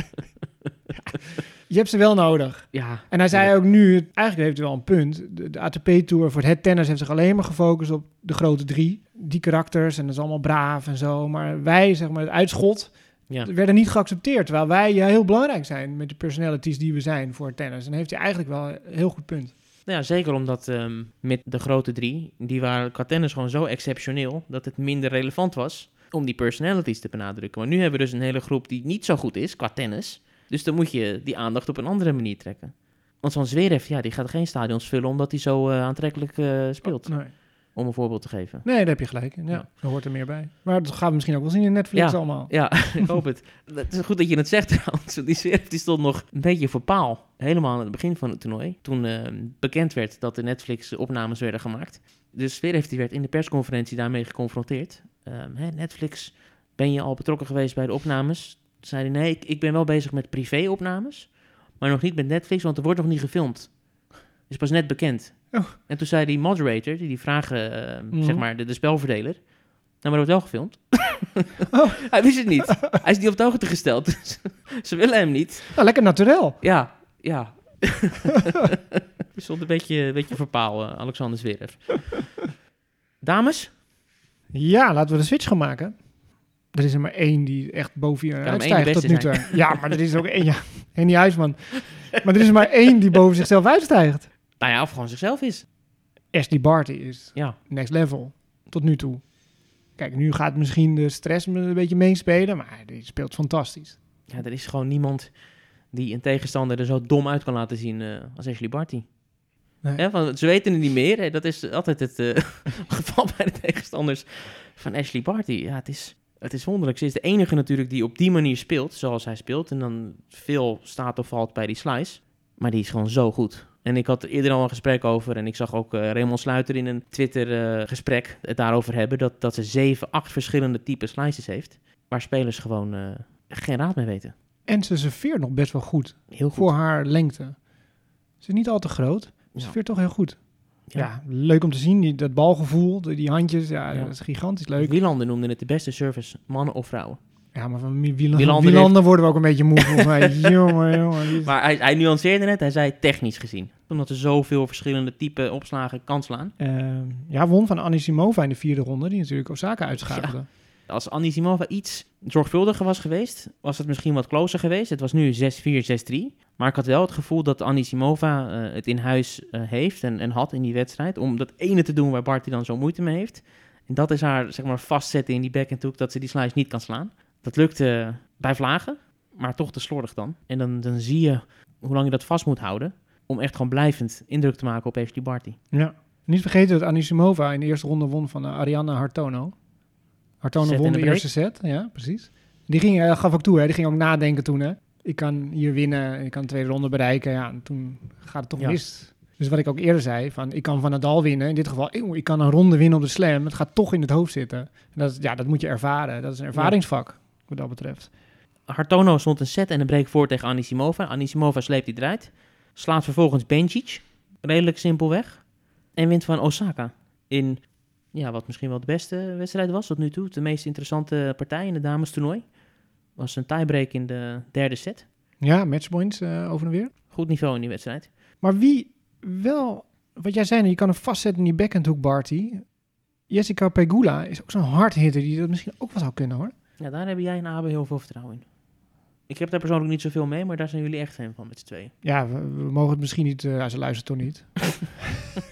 Je hebt ze wel nodig. Ja. En hij zei ja. ook nu, eigenlijk heeft hij wel een punt. De, de A T P-tour voor het tennis heeft zich alleen maar gefocust op de grote drie. Die karakters en dat is allemaal braaf en zo. Maar wij, zeg maar, het uitschot, ja. werden niet geaccepteerd. Terwijl wij ja, heel belangrijk zijn met de personalities die we zijn voor het tennis. En heeft hij eigenlijk wel een heel goed punt. Nou ja, zeker omdat um, met de grote drie, die waren qua tennis gewoon zo exceptioneel dat het minder relevant was om die personalities te benadrukken. Maar nu hebben we dus een hele groep die niet zo goed is qua tennis. Dus dan moet je die aandacht op een andere manier trekken. Want zo'n Zverev, ja, die gaat geen stadions vullen omdat hij zo uh, aantrekkelijk uh, speelt. Oh, nee. Om een voorbeeld te geven. Nee, daar heb je gelijk. Ja, ja. Er hoort er meer bij. Maar dat gaan we misschien ook wel zien in Netflix ja, allemaal. Ja, ik hoop het. Het is goed dat je het zegt trouwens. Die Zverev die stond nog een beetje voor paal. Helemaal aan het begin van het toernooi. Toen uh, bekend werd dat de Netflix opnames werden gemaakt. Dus Zverev die werd in de persconferentie daarmee geconfronteerd. Uh, hey, Netflix, ben je al betrokken geweest bij de opnames? Toen zei hij, nee, ik, ik ben wel bezig met privéopnames, maar nog niet met Netflix, want er wordt nog niet gefilmd. Is pas net bekend. Oh. En toen zei die moderator, die die vragen, uh, mm-hmm. zeg maar, de, de spelverdeler, nou, maar er wordt wel gefilmd. Oh. Hij wist het niet. Hij is niet op de hoogte gesteld. Dus ze willen hem niet. Nou, lekker naturel. Ja, ja. We stonden een beetje, een beetje voor paal, uh, Alexander Zverev. Dames? Ja, laten we de switch gaan maken. Er is er maar één die echt boven je uitstijgt tot nu toe. Zijn. Ja, maar er is ook één. Ja, Henny Huisman. Maar er is er maar één die boven zichzelf uitstijgt. Nou ja, of gewoon zichzelf is. Ashley Barty is ja. next level tot nu toe. Kijk, nu gaat misschien de stress een beetje meespelen, maar die speelt fantastisch. Ja, er is gewoon niemand die een tegenstander er zo dom uit kan laten zien uh, als Ashley Barty. Nee. He, van, ze weten het niet meer. He, dat is altijd het uh, geval bij de tegenstanders van Ashley Barty. Ja, het is... Het is wonderlijk. Ze is de enige natuurlijk die op die manier speelt, zoals hij speelt. En dan veel staat of valt bij die slice. Maar die is gewoon zo goed. En ik had eerder al een gesprek over. En ik zag ook uh, Raymond Sluiter in een Twitter-gesprek uh, het daarover hebben. Dat, dat ze zeven, acht verschillende type slices heeft. Waar spelers gewoon uh, geen raad meer weten. En ze serveert nog best wel goed. Heel goed. Voor haar lengte. Ze is niet al te groot. Ze ja. serveert toch heel goed. Ja. ja, leuk om te zien. Die, dat balgevoel, die, die handjes, ja, ja, dat is gigantisch leuk. Wielander noemde het de beste service, mannen of vrouwen. Ja, maar van Wielander, Wielander, Wielander heeft... worden we ook een beetje moe volgens mij. Jongen, jongen. Is... Maar hij, hij nuanceerde het, hij zei technisch gezien. Omdat er zoveel verschillende type opslagen kan slaan. Uh, ja, won van Anisimova in de vierde ronde, die natuurlijk Osaka uitschakelde. Ja. Als Anisimova iets zorgvuldiger was geweest, was het misschien wat closer geweest. Het was nu zes vier, zes drie. Maar ik had wel het gevoel dat Anisimova uh, het in huis uh, heeft en, en had in die wedstrijd. Om dat ene te doen waar Barty dan zo moeite mee heeft. En dat is haar, zeg maar, vastzetten in die backhand hoek dat ze die slice niet kan slaan. Dat lukte bij vlagen, maar toch te slordig dan. En dan, dan zie je hoe lang je dat vast moet houden. Om echt gewoon blijvend indruk te maken op Ashley Barty. Ja, niet vergeten dat Anisimova in de eerste ronde won van uh, Ariana Hartono. Hartono won de eerste set, ja, precies. Die ging, uh, gaf ook toe, hè. Die ging ook nadenken toen, hè. Ik kan hier winnen, ik kan de tweede ronde bereiken. Ja, en toen gaat het toch ja. mis. Dus wat ik ook eerder zei, van ik kan van Nadal winnen. In dit geval, eeuw, ik kan een ronde winnen op de slam. Het gaat toch in het hoofd zitten. En dat, ja, dat moet je ervaren. Dat is een ervaringsvak, wat dat betreft. Hartono stond een set en een break voor tegen Anisimova. Anisimova sleept die eruit. Slaat vervolgens Bencic, redelijk simpel weg. En wint van Osaka in... Ja, wat misschien wel de beste wedstrijd was tot nu toe. De meest interessante partij in het damestoernooi. Was een tiebreak in de derde set. Ja, matchpoints uh, over en weer. Goed niveau in die wedstrijd. Maar wie wel... Wat jij zei, je kan hem vastzetten in die backhandhoek, Barty. Jessica Pegula is ook zo'n hardhitter die dat misschien ook wel zou kunnen, hoor. Ja, daar hebben jij en Abe heel veel vertrouwen in. Ik heb daar persoonlijk niet zoveel mee, maar daar zijn jullie echt fan van met z'n tweeën. Ja, we, we mogen het misschien niet... Uh, ze luistert toch niet.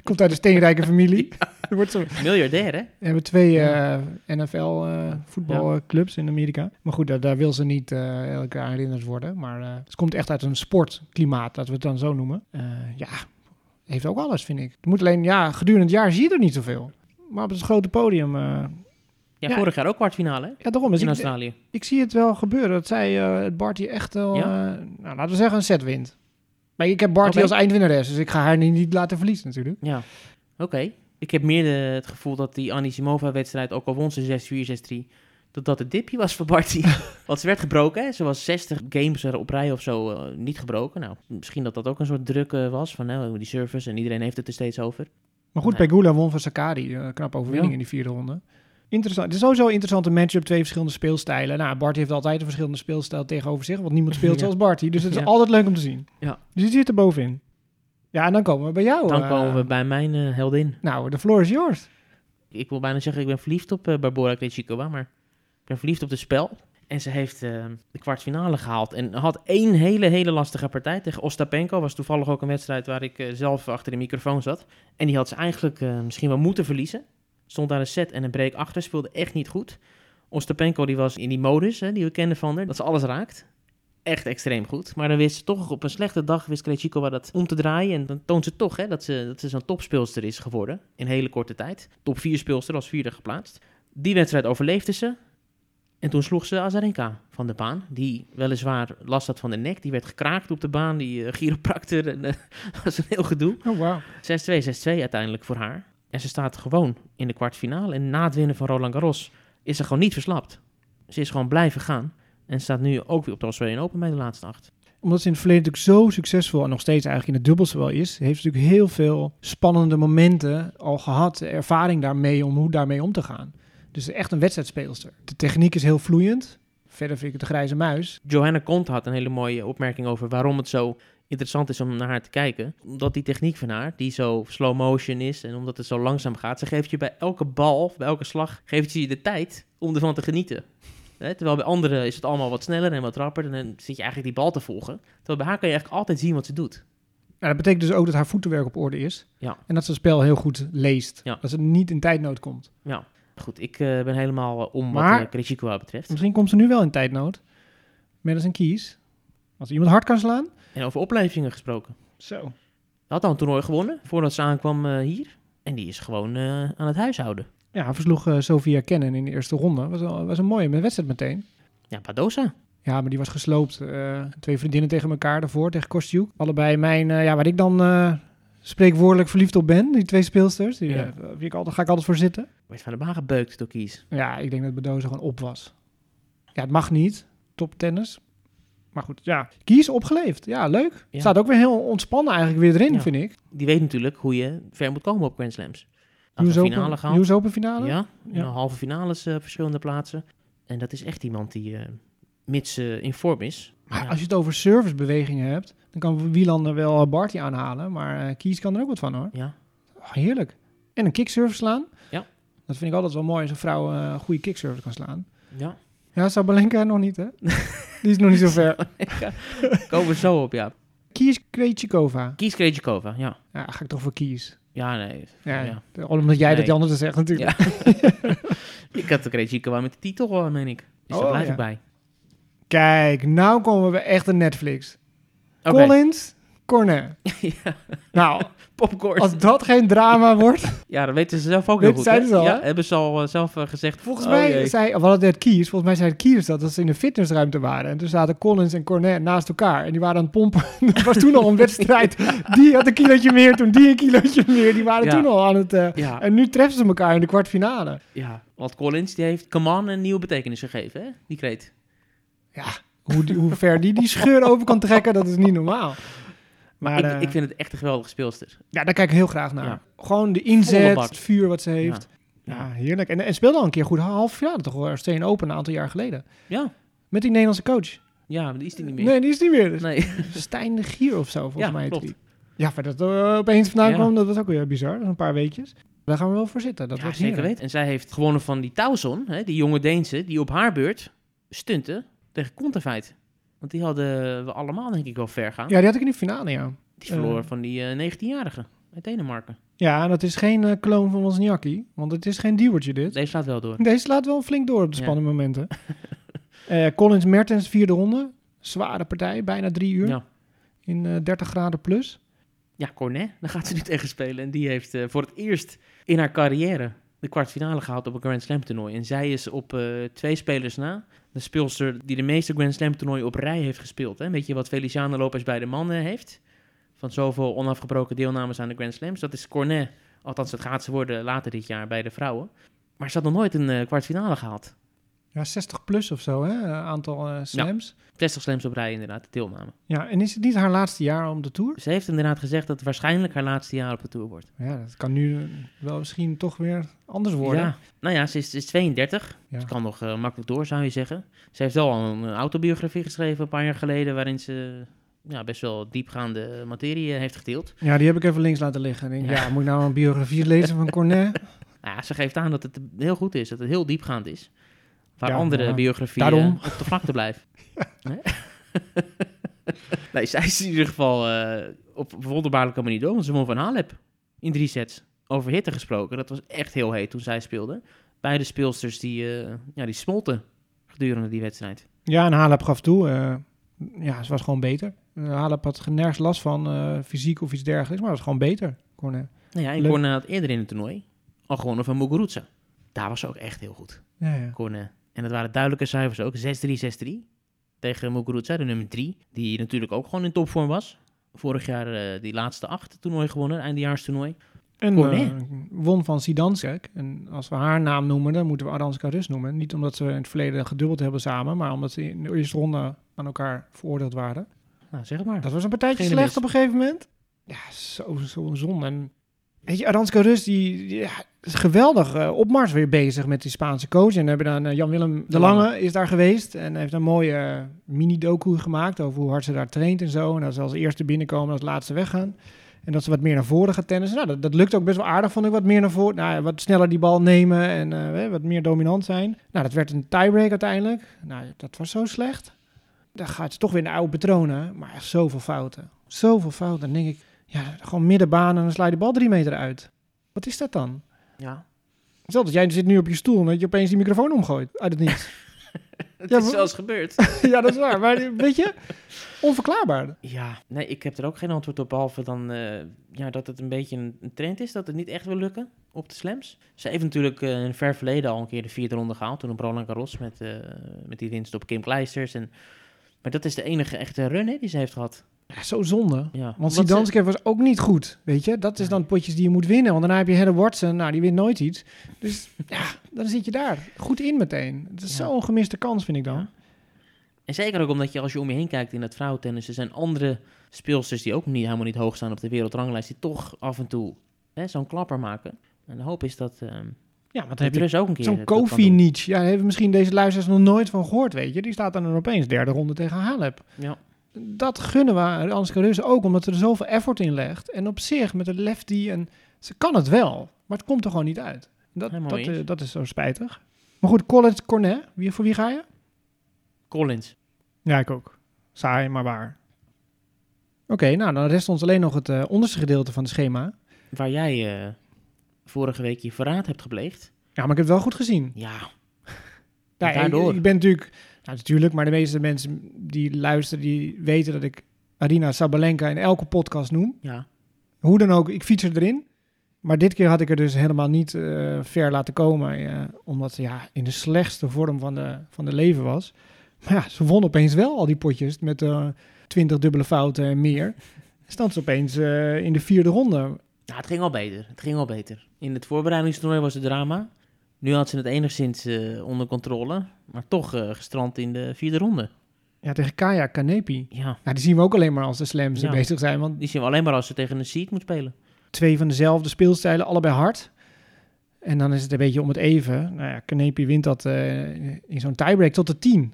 Komt uit de steenrijke familie. Ja. Wordt zo... Miljardair, hè? We hebben twee uh, N F L-voetbalclubs uh, ja. in Amerika. Maar goed, daar, daar wil ze niet uh, elke aan herinnerd worden. Maar uh, het komt echt uit een sportklimaat, laten we het dan zo noemen. Uh, ja, heeft ook alles, vind ik. Het moet alleen, ja, gedurende het jaar zie je er niet zoveel. Maar op het grote podium... Uh, ja, ja, vorig jaar ook kwartfinale, hè? Ja, daarom. Dus in ik, Australië. Ik zie het wel gebeuren, dat zij uh, het Barty echt wel, ja. uh, nou, laten we zeggen, een set wint. Maar ik heb Barty okay. als eindwinnares, dus ik ga haar niet, niet laten verliezen natuurlijk. Ja, oké. Okay. Ik heb meer de, het gevoel dat die Anisimova-wedstrijd, ook al won ze zes vier, zes drie, dat dat het dipje was voor Barty. Want ze werd gebroken, hè? Ze was zestig games op rij of zo uh, niet gebroken. Nou, misschien dat dat ook een soort druk uh, was van uh, die service en iedereen heeft het er steeds over. Maar goed, nou. Pegula won van Sakari, uh, knap overwinning ja. in die vierde ronde. Interessant. Het is sowieso een interessante matchup, twee verschillende speelstijlen. Nou, Barty heeft altijd een verschillende speelstijl tegenover zich, want niemand speelt ja. zoals Barty. Dus het is ja. altijd leuk om te zien. Ja. Dus je zit er bovenin. Ja, en dan komen we bij jou. Dan uh, komen we bij mijn uh, heldin. Nou, de floor is yours. Ik wil bijna zeggen, ik ben verliefd op uh, Barbora Krejčíková, maar ik ben verliefd op het spel. En ze heeft uh, de kwartfinale gehaald en had één hele, hele lastige partij tegen Ostapenko. Was toevallig ook een wedstrijd waar ik uh, zelf achter de microfoon zat. En die had ze eigenlijk uh, misschien wel moeten verliezen. Stond daar een set en een break achter, speelde echt niet goed. Ostapenko die was in die modus, hè, die we kenden van haar, dat ze alles raakt. Echt extreem goed. Maar dan wist ze toch op een slechte dag, wist Krejčíková dat om te draaien. En dan toont ze toch hè, dat ze, dat ze zo'n topspeelster is geworden in hele korte tijd. Top vier speelster, als vierde geplaatst. Die wedstrijd overleefde ze. En toen sloeg ze Azarenka van de baan. Die weliswaar last had van de nek. Die werd gekraakt op de baan, die uh, chiropractor. En, uh, dat was een heel gedoe. Oh, wow. zes twee, zes twee uiteindelijk voor haar. En ze staat gewoon in de kwartfinale. En na het winnen van Roland Garros is ze gewoon niet verslapt. Ze is gewoon blijven gaan. En staat nu ook weer op de Australian Open bij de laatste acht. Omdat ze in het verleden natuurlijk zo succesvol en nog steeds eigenlijk in het dubbelste wel is, heeft ze natuurlijk heel veel spannende momenten al gehad. Ervaring daarmee om hoe daarmee om te gaan. Dus echt een wedstrijdspeelster. De techniek is heel vloeiend. Verder vind ik het de grijze muis. Johanna Kont had een hele mooie opmerking over waarom het zo interessant is om naar haar te kijken. Omdat die techniek van haar, die zo slow motion is en omdat het zo langzaam gaat, ze geeft je bij elke bal, bij elke slag, geeft ze je de tijd om ervan te genieten. He, terwijl bij anderen is het allemaal wat sneller en wat rapper. En dan zit je eigenlijk die bal te volgen. Terwijl bij haar kan je eigenlijk altijd zien wat ze doet. Ja, dat betekent dus ook dat haar voetenwerk op orde is. Ja. En dat ze het spel heel goed leest. Ja. Dat ze niet in tijdnood komt. Ja, goed. Ik uh, ben helemaal uh, om maar, wat uh, Krejčíková betreft. Misschien komt ze nu wel in tijdnood. Madison Keys. Als iemand hard kan slaan. En over oplevingen gesproken. Zo. Had al een toernooi gewonnen voordat ze aankwam uh, hier. En die is gewoon uh, aan het huishouden. Ja, versloeg uh, Sofia Kenin in de eerste ronde. Was, was een mooie wedstrijd meteen. Ja, Badosa. Ja, maar die was gesloopt. Uh, twee vriendinnen tegen elkaar daarvoor, tegen Kostyuk. Allebei mijn, uh, ja, waar ik dan uh, spreekwoordelijk verliefd op ben. Die twee speelsters. Die, ja. uh, die ik altijd, ga ik altijd voor zitten. Werd van de baan gebeukt door Kies. Ja, ik denk dat Badosa gewoon op was. Ja, het mag niet. toptennis. Maar goed, ja. Kies opgeleefd. Ja, leuk. Ja. Staat ook weer heel ontspannen eigenlijk weer erin, ja. vind ik. Die weet natuurlijk hoe je ver moet komen op Grand Slams. U S Open, U S Open finale? Ja, ja. halve finales uh, verschillende plaatsen. En dat is echt iemand die uh, mits uh, in vorm is. Maar ja. als je het over servicebewegingen hebt, dan kan Wielander wel Barty aanhalen. Maar uh, Kies kan er ook wat van, hoor. Ja. Oh, heerlijk. En een kickserve slaan. Ja. Dat vind ik altijd wel mooi als een vrouw uh, een goede kickserve kan slaan. Ja. Ja, Sabalenka nog niet, hè? Die is nog niet zo ver. Komen we zo op, ja. Kies Krejcikova. Kies Krejcikova, ja. Ja, ga ik toch voor Kies. Ja, nee. Ja, ja. Omdat jij nee. dat anders zegt, natuurlijk. Ja. Ik had de Krejcikova met de titel, meen ik. Dus oh, daar blijf ja. ik bij. Kijk, nou komen we echt een Netflix. Okay. Collins, Cornet. Ja. Nou, popcorn. Als dat geen drama wordt... Ja, dat weten ze zelf ook heel goed. Dat zeiden ze al, ja, hebben ze al uh, zelf uh, gezegd. Volgens oh, mij jee. zei... We hadden het Kies. Volgens mij zei het Kies dat, dat ze in de fitnessruimte waren. En toen zaten Collins en Cornet naast elkaar. En die waren aan het pompen. Er was toen al een wedstrijd. Ja. Die had een kilootje meer, toen die een kilootje meer. Die waren ja. toen al aan het... Uh, ja. En nu treffen ze elkaar in de kwartfinale. Ja, want Collins die heeft come on een nieuwe betekenis gegeven, hè? Die kreet. Ja, hoe, die, hoe ver die die scheur over kan trekken, dat is niet normaal. Maar, maar ik, uh, ik vind het echt een geweldige speelster. Ja, daar kijk ik heel graag naar. Ja. Gewoon de inzet, het vuur wat ze heeft. Ja, ja heerlijk. En, en speelde al een keer goed half jaar, toch wel Steen Open een aantal jaar geleden. Ja. Met die Nederlandse coach. Ja, maar die is die niet meer. Nee, die is die meer. Dus. Nee. Stijn de Gier of zo, volgens ja, mij. Klopt. Die. Ja, maar dat er opeens vandaan ja. kwam, dat was ook weer bizar. Dat was een paar weekjes. Daar gaan we wel voor zitten. Dat ja, was zeker weten. En zij heeft gewonnen van die Tauson, hè, die jonge Deense, die op haar beurt stunte tegen Conterfeit. Want die hadden we allemaal, denk ik, wel ver gaan. Ja, die had ik in de finale, ja. Die verloor uh, van die uh, negentienjarige uit Denemarken. Ja, en dat is geen uh, kloon van Wozniacki. Want het is geen duwertje, dit. Deze slaat wel door. Deze slaat wel flink door op de ja. spannende momenten. uh, Collins Mertens, vierde ronde. Zware partij, bijna drie uur. Ja. In uh, dertig graden plus. Ja, Cornet, daar gaat ze nu tegen spelen. En die heeft uh, voor het eerst in haar carrière de kwartfinale gehaald op een Grand Slam toernooi. En zij is op uh, twee spelers na de speelster die de meeste Grand Slam toernooien op rij heeft gespeeld. Hè? Een beetje wat Feliciano Lopez bij de mannen heeft. Van zoveel onafgebroken deelnames aan de Grand Slams. Dat is Cornet, althans het gaat ze worden later dit jaar bij de vrouwen. Maar ze had nog nooit een uh, kwartfinale gehaald. Ja, zestig plus of zo, hè? Aantal uh, slams. Ja, zestig slams op rij inderdaad, de deelname. Ja, en is het niet haar laatste jaar op de Tour? Ze heeft inderdaad gezegd dat het waarschijnlijk haar laatste jaar op de Tour wordt. Ja, dat kan nu wel misschien toch weer anders worden. Ja, nou ja, ze is, is tweeëndertig. Ja. Ze kan nog uh, makkelijk door, zou je zeggen. Ze heeft wel al een autobiografie geschreven een paar jaar geleden, waarin ze ja, best wel diepgaande materie heeft gedeeld. Ja, die heb ik even links laten liggen. Ik denk, ja. ja, moet ik nou een biografie lezen van Cornet? Ja, ze geeft aan dat het heel goed is, dat het heel diepgaand is. Waar ja, andere ja. biografieën Daarom. op de vlakte blijven. Ja. Nee, zij is in ieder geval uh, op wonderbaarlijke manier door. Want ze won van Halep in drie sets. Over hitte gesproken. Dat was echt heel heet toen zij speelde. Beide speelsters die, uh, ja, die smolten gedurende die wedstrijd. Ja, en Halep gaf toe. Uh, ja, ze was gewoon beter. Uh, Halep had nergens last van uh, fysiek of iets dergelijks. Maar dat was gewoon beter. Cornet. Nou ja, en Cornet had eerder in het toernooi al gewonnen van Muguruza. Daar was ze ook echt heel goed. Ja, ja. Cornet. En dat waren duidelijke cijfers ook. zes drie, zes drie tegen Muguruza, de nummer drie. Die natuurlijk ook gewoon in topvorm was. Vorig jaar uh, die laatste acht toernooi gewonnen, eindejaarstoernooi. En uh, won van Zidanskek. En als we haar naam noemen, dan moeten we Aranska Rus noemen. Niet omdat ze in het verleden gedubbeld hebben samen, maar omdat ze in de eerste ronde aan elkaar veroordeeld waren. Nou, zeg maar. Dat was een partijtje Geen slecht mis. Op een gegeven moment. Ja, zo, zo zonde. En weet je, Aranska Rus, die, die is geweldig uh, opmars weer bezig met die Spaanse coach. En hebben dan uh, Jan-Willem de Lange is daar geweest en heeft een mooie uh, mini-docu gemaakt over hoe hard ze daar traint en zo. En dat ze als eerste binnenkomen en als laatste weggaan. En dat ze wat meer naar voren gaat tennissen. Nou, dat, dat lukt ook best wel aardig, vond ik, wat meer naar voren. Nou, wat sneller die bal nemen en uh, wat meer dominant zijn. Nou, dat werd een tiebreak uiteindelijk. Nou, dat was zo slecht. Dan gaat ze toch weer naar oude patronen, maar echt zoveel fouten. Zoveel fouten, dan denk ik. Ja, gewoon middenbaan en dan slaat de bal drie meter uit. Wat is dat dan? Ja. Stel dat jij zit nu op je stoel en dat je opeens die microfoon omgooit uit het niets. Het ja, is maar... zelfs gebeurd. Ja, dat is waar. Maar weet je, onverklaarbaar. Ja, nee, ik heb er ook geen antwoord op, behalve dan uh, ja, dat het een beetje een trend is, dat het niet echt wil lukken op de slams. Ze heeft natuurlijk uh, in het ver verleden al een keer de vierde ronde gehaald, toen op Roland Garros met, uh, met die winst op Kim Kleisters. En... Maar dat is de enige echte run hè, die ze heeft gehad. Ja, zo zonde. Ja, want Zidanskek was ook niet goed, weet je. Dat is dan potjes die je moet winnen. Want daarna heb je Heather Watson, nou, die wint nooit iets. Dus ja, dan zit je daar goed in meteen. Het is ja. zo'n gemiste kans, vind ik dan. Ja. En zeker ook omdat je als je om je heen kijkt in het vrouwentennis, er zijn andere speelsters die ook niet, helemaal niet hoog staan op de wereldranglijst, die toch af en toe hè, zo'n klapper maken. En de hoop is dat... Um, Ja, wat heb je dus ook een keer. Zo'n Kofi-Niets. Ja, daar hebben misschien deze luisteraars nog nooit van gehoord, weet je. Die staat dan opeens derde ronde tegen Halep. Ja. Dat gunnen we Anska Russen ook, omdat ze er zoveel effort in legt. En op zich, met een lefty, en ze kan het wel, maar het komt er gewoon niet uit. Dat, dat, uh, dat is zo spijtig. Maar goed, Collins, Cornet. Wie, voor wie ga je? Collins. Ja, ik ook. Saai, maar waar. Oké, okay, nou, dan rest ons alleen nog het uh, onderste gedeelte van het schema. Waar jij... Uh... vorige week je verraad hebt gepleegd. Ja, maar ik heb het wel goed gezien. Ja. ja Daardoor. Ik, ik ben natuurlijk... Nou, natuurlijk, maar de meeste mensen die luisteren... die weten dat ik Arina Sabalenka in elke podcast noem. Ja. Hoe dan ook, ik fiets er erin. Maar dit keer had ik er dus helemaal niet uh, ver laten komen. Uh, omdat ze ja, in de slechtste vorm van de, van de leven was. Maar ja, ze won opeens wel al die potjes... met twintig uh, dubbele fouten en meer. Stond ze opeens uh, in de vierde ronde... Nou, het ging al beter. Het ging al beter. In het voorbereidingstoernooi was het drama. Nu had ze het enigszins uh, onder controle. Maar toch uh, gestrand in de vierde ronde. Ja, tegen Kaya Kanepi. Ja. Nou, die zien we ook alleen maar als de slams ja. bezig zijn. Want die zien we alleen maar als ze tegen een seed moet spelen. Twee van dezelfde speelstijlen, allebei hard. En dan is het een beetje om het even. Nou ja, Kanepi wint dat uh, in zo'n tiebreak tot de tien.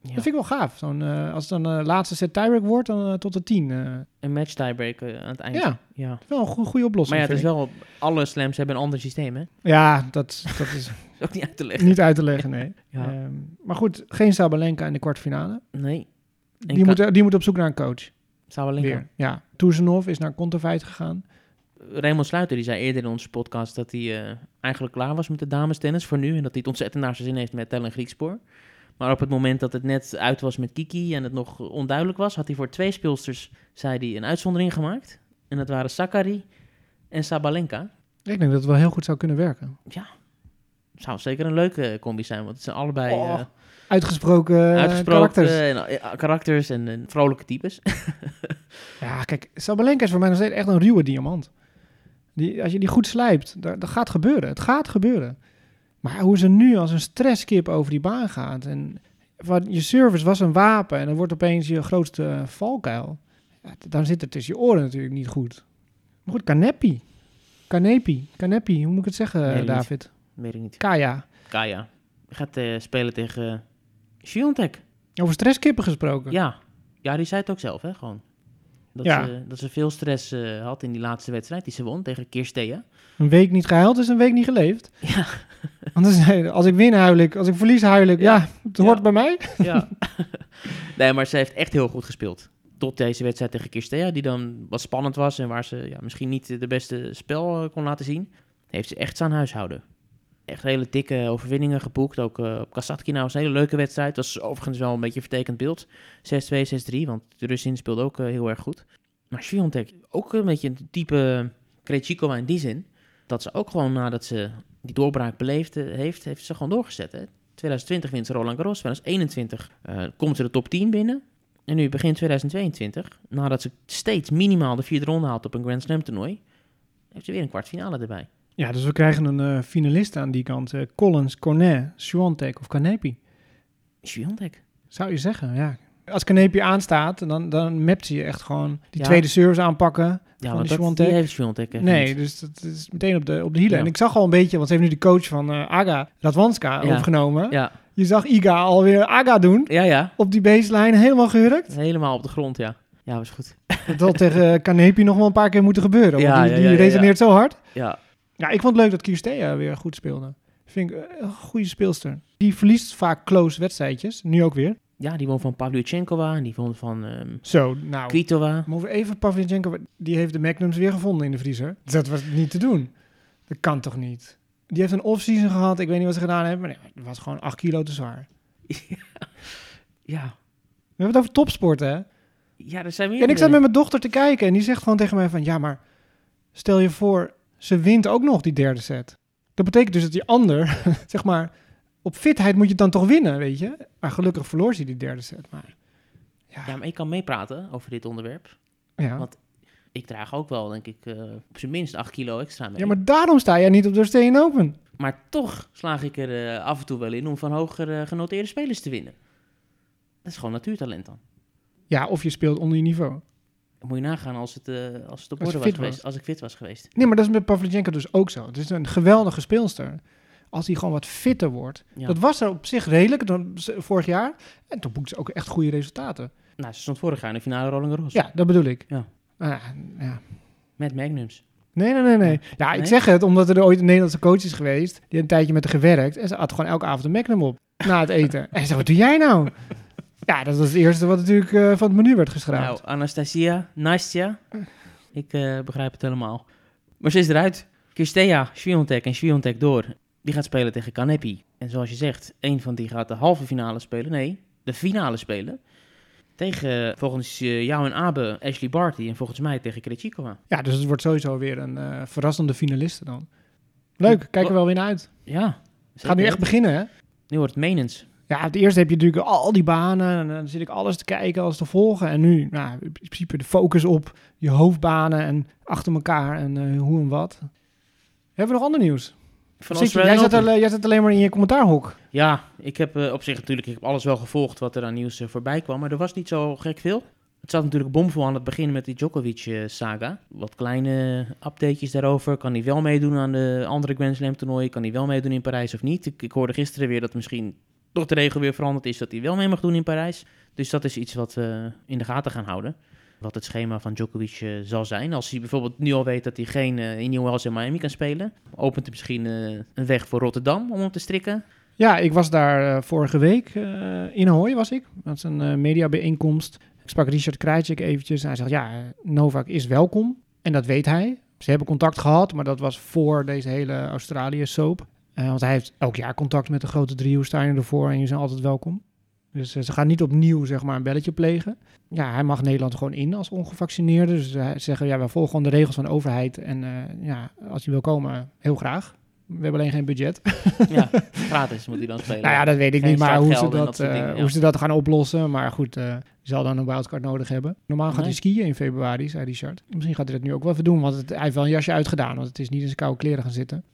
Ja. Dat vind ik wel gaaf. Zo'n, uh, als het dan uh, laatste set tiebreak wordt, dan uh, tot de tien. Uh. Een match tiebreak uh, aan het eind. Ja, ja. Wel een goede, goede oplossing. Maar ja, het is ik. wel... Alle slams hebben een ander systeem, hè? Ja, dat, dat is... ook niet uit te leggen. Niet uit te leggen, nee. ja. um, maar goed, geen Sabalenka in de kwartfinale. Nee. En die, kan... moet, die moet op zoek naar een coach. Sabalenka. Weer. Ja. Toersenhoff is naar Conterfeit gegaan. Raymond Sluiter, die zei eerder in onze podcast... dat hij uh, eigenlijk klaar was met de damestennis voor nu... en dat hij het ontzettend naar zijn zin heeft met Tellen Griekspoor. Maar op het moment dat het net uit was met Kiki en het nog onduidelijk was... had hij voor twee speelsters, zei hij, een uitzondering gemaakt. En dat waren Sakkari en Sabalenka. Ik denk dat het wel heel goed zou kunnen werken. Ja, zou zeker een leuke combi zijn, want het zijn allebei... Oh, uh, uitgesproken uitgesproken karakters. En, karakters en, en vrolijke types. Ja, kijk, Sabalenka is voor mij nog steeds echt een ruwe diamant. Die, als je die goed slijpt, dat, dat gaat gebeuren. Het gaat gebeuren. Maar hoe ze nu als een stresskip over die baan gaat. En je service was een wapen en dan wordt opeens je grootste valkuil. Ja, dan zit het tussen je oren natuurlijk niet goed. Maar goed, Kanepi. Kanepi. Kanepi, hoe moet ik het zeggen, nee, David? Weet ik niet. Kaya. Kaya. Gaat uh, spelen tegen uh, Świątek. Over stresskippen gesproken. Ja. Ja, die zei het ook zelf, hè, gewoon. Dat, ja. ze, dat ze veel stress uh, had in die laatste wedstrijd die ze won tegen Kirstea. Een week niet gehuild is een week niet geleefd. Ja. Anders, als ik win huil ik, als ik verlies huil ik. Ja, ja het hoort ja. bij mij. Ja. Nee, maar ze heeft echt heel goed gespeeld. Tot deze wedstrijd tegen Kirstea, die dan wat spannend was... en waar ze ja, misschien niet de beste spel kon laten zien... heeft ze echt staan huishouden. Echt hele dikke overwinningen geboekt. Ook uh, op Kasatkina was een hele leuke wedstrijd. Dat was overigens wel een beetje een vertekend beeld. zes twee, zes drie, want de Russin speelde ook uh, heel erg goed. Maar Świątek, ook een beetje een type Krejcikova in die zin... dat ze ook gewoon nadat ze die doorbraak beleefd heeft... heeft ze gewoon doorgezet. Hè? twintig twintig wint ze Roland Garros. twintig eenentwintig uh, komt ze de top tien binnen. En nu begin twintig tweeëntwintig, nadat ze steeds minimaal de vierde ronde haalt... op een Grand Slam toernooi, heeft ze weer een kwartfinale erbij. Ja, dus we krijgen een uh, finalist aan die kant. Uh, Collins, Cornet, Świątek of Kanepi. Świątek. Zou je zeggen, ja. Als Kanepi aanstaat, dan, dan mapt hij je echt gewoon die ja. tweede service aanpakken. Ja, want dat, die heeft Świątek. Nee, dus dat is meteen op de, op de hielen. Ja. En ik zag al een beetje, want ze heeft nu de coach van uh, Aga Radwanska ja. opgenomen. Ja. Je zag Iga alweer Aga doen. Ja, ja. Op die baseline, helemaal gehurkt. Helemaal op de grond, ja. Ja, was goed. Dat had tegen Kanepi nog wel een paar keer moeten gebeuren. Ja, want die, die ja, ja, ja, resoneert ja. zo hard. Ja. Ja, ik vond het leuk dat Kirstea weer goed speelde. Vind ik een goede speelster. Die verliest vaak close wedstrijdjes, nu ook weer. Ja, die won van Pavlyuchenkova en die won van um, Zo, nou, Kvitova. Maar even Pavlyuchenkova, die heeft de magnums weer gevonden in de vriezer. Dat was niet te doen. Dat kan toch niet? Die heeft een off-season gehad, ik weet niet wat ze gedaan hebben, maar nee, het was gewoon acht kilo te zwaar. Ja. Ja. We hebben het over topsport, hè? Ja, dat zijn we. En ik zat met mijn dochter te kijken en die zegt gewoon tegen mij van, ja, maar stel je voor... Ze wint ook nog die derde set. Dat betekent dus dat die ander, zeg maar... Op fitheid moet je dan toch winnen, weet je? Maar gelukkig verloor ze die derde set. Maar, ja. ja, maar ik kan meepraten over dit onderwerp. Ja. Want ik draag ook wel, denk ik, uh, op zijn minst acht kilo extra mee. Ja, maar daarom sta jij niet op de Australian Open. Maar toch slaag ik er uh, af en toe wel in om van hoger uh, genoteerde spelers te winnen. Dat is gewoon natuurtalent dan. Ja, of je speelt onder je niveau. Dan moet je nagaan als het, uh, als het op orde was geweest. Was. Als ik fit was geweest. Nee, maar dat is met Pavlyuchenko dus ook zo. Het is een geweldige speelster. Als hij gewoon wat fitter wordt. Ja. Dat was er op zich redelijk dan vorig jaar. En toen boekte ze ook echt goede resultaten. Nou, ze stond vorig jaar in de finale Roland Garros. Ja, dat bedoel ik. Ja. Uh, ja. Met magnums. Nee, nee, nee, nee. Ja, ik nee? zeg het omdat er ooit een Nederlandse coach is geweest. Die een tijdje met haar gewerkt. En ze had gewoon elke avond een magnum op. Na het eten. En ze zei, wat doe jij nou? Ja, dat was het eerste wat natuurlijk uh, van het menu werd geschrapt. Nou, Anastasia, Nastja. Ik uh, begrijp het helemaal. Maar ze is eruit. Kirstea, Świątek en Świątek door. Die gaat spelen tegen Kanepi. En zoals je zegt, één van die gaat de halve finale spelen. Nee, de finale spelen. Tegen, volgens jou en Abe, Ashley Barty. En volgens mij tegen Krejcikova. Ja, dus het wordt sowieso weer een uh, verrassende finaliste dan. Leuk, kijk er wel weer naar uit. Ja. Het gaat nu echt beginnen, hè? Nu wordt het menens. Ja, het eerste heb je natuurlijk al die banen. En dan zit ik alles te kijken, alles te volgen. En nu, nou, in principe de focus op je hoofdbanen en achter elkaar en uh, hoe en wat. Hebben we nog ander nieuws? Van Zit, jij, zat al, jij zat alleen maar in je commentaarhok. Ja, ik heb uh, op zich natuurlijk ik heb alles wel gevolgd wat er aan nieuws uh, voorbij kwam. Maar er was niet zo gek veel. Het zat natuurlijk bomvol aan het begin met die Djokovic-saga. Uh, wat kleine updatejes daarover. Kan hij wel meedoen aan de andere Grand Slam toernooien? Kan hij wel meedoen in Parijs of niet? Ik, ik hoorde gisteren weer dat misschien toch de regel weer veranderd is dat hij wel mee mag doen in Parijs. Dus dat is iets wat we uh, in de gaten gaan houden. Wat het schema van Djokovic uh, zal zijn. Als hij bijvoorbeeld nu al weet dat hij geen uh, in New Orleans en Miami kan spelen, opent hij misschien uh, een weg voor Rotterdam om hem te strikken. Ja, ik was daar uh, vorige week. Uh, in Ahoy was ik. Dat is een uh, mediabijeenkomst. Ik sprak Richard Krajicek eventjes. En hij zegt, ja, Novak is welkom. En dat weet hij. Ze hebben contact gehad, maar dat was voor deze hele Australië-soap. Uh, want hij heeft elk jaar contact met de grote driehoek, sta je ervoor en je zijn altijd welkom. Dus uh, ze gaan niet opnieuw zeg maar een belletje plegen. Ja, hij mag Nederland gewoon in als ongevaccineerde. Dus ze uh, zeggen, ja, we volgen gewoon de regels van de overheid. En uh, ja, als hij wil komen, heel graag. We hebben alleen geen budget. Ja, gratis moet hij dan spelen. Nou ja, dat weet ik geen niet, maar hoe ze dat, dat uh, hoe ze dat gaan oplossen. Maar goed, uh, zal dan een wildcard nodig hebben. Normaal gaat nee. hij skiën in februari, zei Richard. Misschien gaat hij dat nu ook wel even doen, want het, hij heeft wel een jasje uitgedaan. Want het is niet in zijn koude kleren gaan zitten.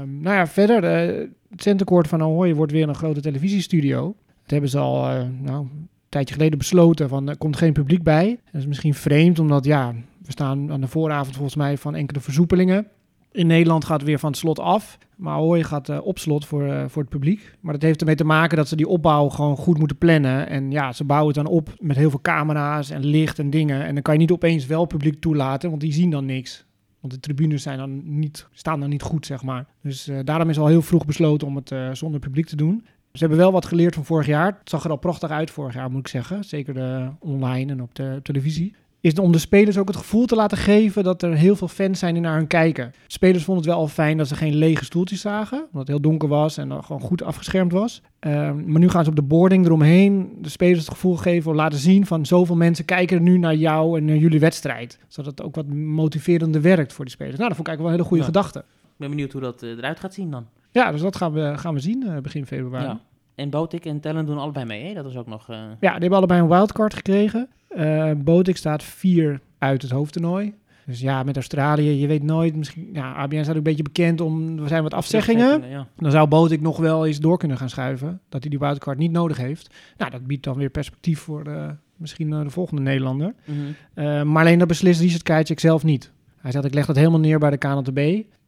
Um, nou ja, verder, uh, het centercourt van Ahoy wordt weer een grote televisiestudio. Dat hebben ze al uh, nou, een tijdje geleden besloten, van er komt geen publiek bij. Dat is misschien vreemd, omdat ja, we staan aan de vooravond volgens mij van enkele versoepelingen. In Nederland gaat het weer van het slot af, maar Ahoy gaat uh, op slot voor, uh, voor het publiek. Maar dat heeft ermee te maken dat ze die opbouw gewoon goed moeten plannen. En ja, ze bouwen het dan op met heel veel camera's en licht en dingen. En dan kan je niet opeens wel publiek toelaten, want die zien dan niks. Want de tribunes zijn dan niet, staan dan niet goed, zeg maar. Dus uh, daarom is al heel vroeg besloten om het uh, zonder publiek te doen. Ze hebben wel wat geleerd van vorig jaar. Het zag er al prachtig uit vorig jaar, moet ik zeggen. Zeker uh, online en op de op televisie. Is om de spelers ook het gevoel te laten geven dat er heel veel fans zijn die naar hun kijken. Spelers vonden het wel al fijn dat ze geen lege stoeltjes zagen. Omdat het heel donker was en gewoon goed afgeschermd was. Uh, maar nu gaan ze op de boarding eromheen de spelers het gevoel geven of laten zien van zoveel mensen kijken nu naar jou en naar jullie wedstrijd. Zodat het ook wat motiverender werkt voor die spelers. Nou, dat vond ik eigenlijk wel een hele goede ja. gedachte. Ik ben benieuwd hoe dat eruit gaat zien dan. Ja, dus dat gaan we, gaan we zien begin februari. Ja. En Botic en Tellen doen allebei mee, hè? Dat is ook nog... Uh... Ja, die hebben allebei een wildcard gekregen. Uh, Botic staat vier uit het hoofdtoernooi. Dus ja, met Australië, je weet nooit. Misschien, ja, A B N staat ook een beetje bekend om... Er zijn wat afzeggingen. Ja. Dan zou Botic nog wel eens door kunnen gaan schuiven. Dat hij die wildcard niet nodig heeft. Nou, dat biedt dan weer perspectief voor de, misschien de volgende Nederlander. Mm-hmm. Uh, maar alleen dat beslist Richard Krajicek zelf niet. Hij zegt, ik leg dat helemaal neer bij de K N L T B.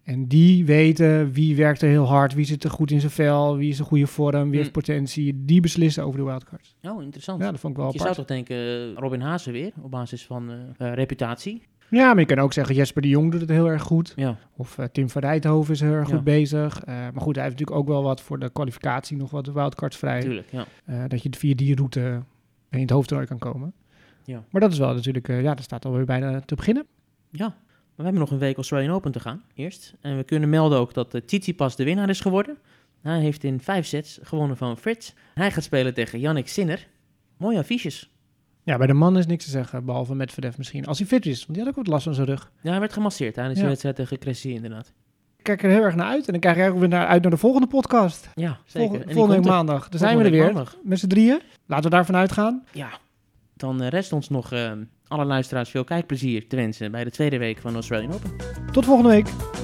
En die weten wie werkt er heel hard, wie zit er goed in zijn vel, wie is een goede vorm, wie heeft mm. potentie. Die beslissen over de wildcards. Oh, interessant. Ja, dat vond ik wel apart. Je zou toch denken, Robin Haase weer, op basis van uh, uh, reputatie. Ja, maar je kan ook zeggen, Jesper de Jong doet het heel erg goed. Ja. Of uh, Tim van Rijthoven is heel erg ja. goed bezig. Uh, maar goed, hij heeft natuurlijk ook wel wat voor de kwalificatie, nog wat wildcards vrij. Tuurlijk, ja. Uh, dat je via die route in het hoofdtoernooi kan komen. Ja. Maar dat is wel natuurlijk, uh, ja, dat staat alweer bijna te beginnen. Ja. We hebben nog een week Australian Open te gaan, eerst. En we kunnen melden ook dat uh, Tsitsipas de winnaar is geworden. Hij heeft in vijf sets gewonnen van Fritz. Hij gaat spelen tegen Yannick Sinner. Mooie affiches. Ja, bij de man is niks te zeggen, behalve Medvedev misschien. Als hij fit is, want die had ook wat last van zijn rug. Ja, hij werd gemasseerd tijdens de wedstrijd tegen Cressy inderdaad. Ik kijk er heel erg naar uit en dan kijk ik ook weer naar uit naar de volgende podcast. Ja, zeker. Volg- en volgende week maandag. Daar zijn we er weer, maandag. Met z'n drieën. Laten we daarvan uitgaan. Ja, dan uh, rest ons nog... Uh, alle luisteraars veel kijkplezier te wensen bij de tweede week van Australian Open. Tot volgende week!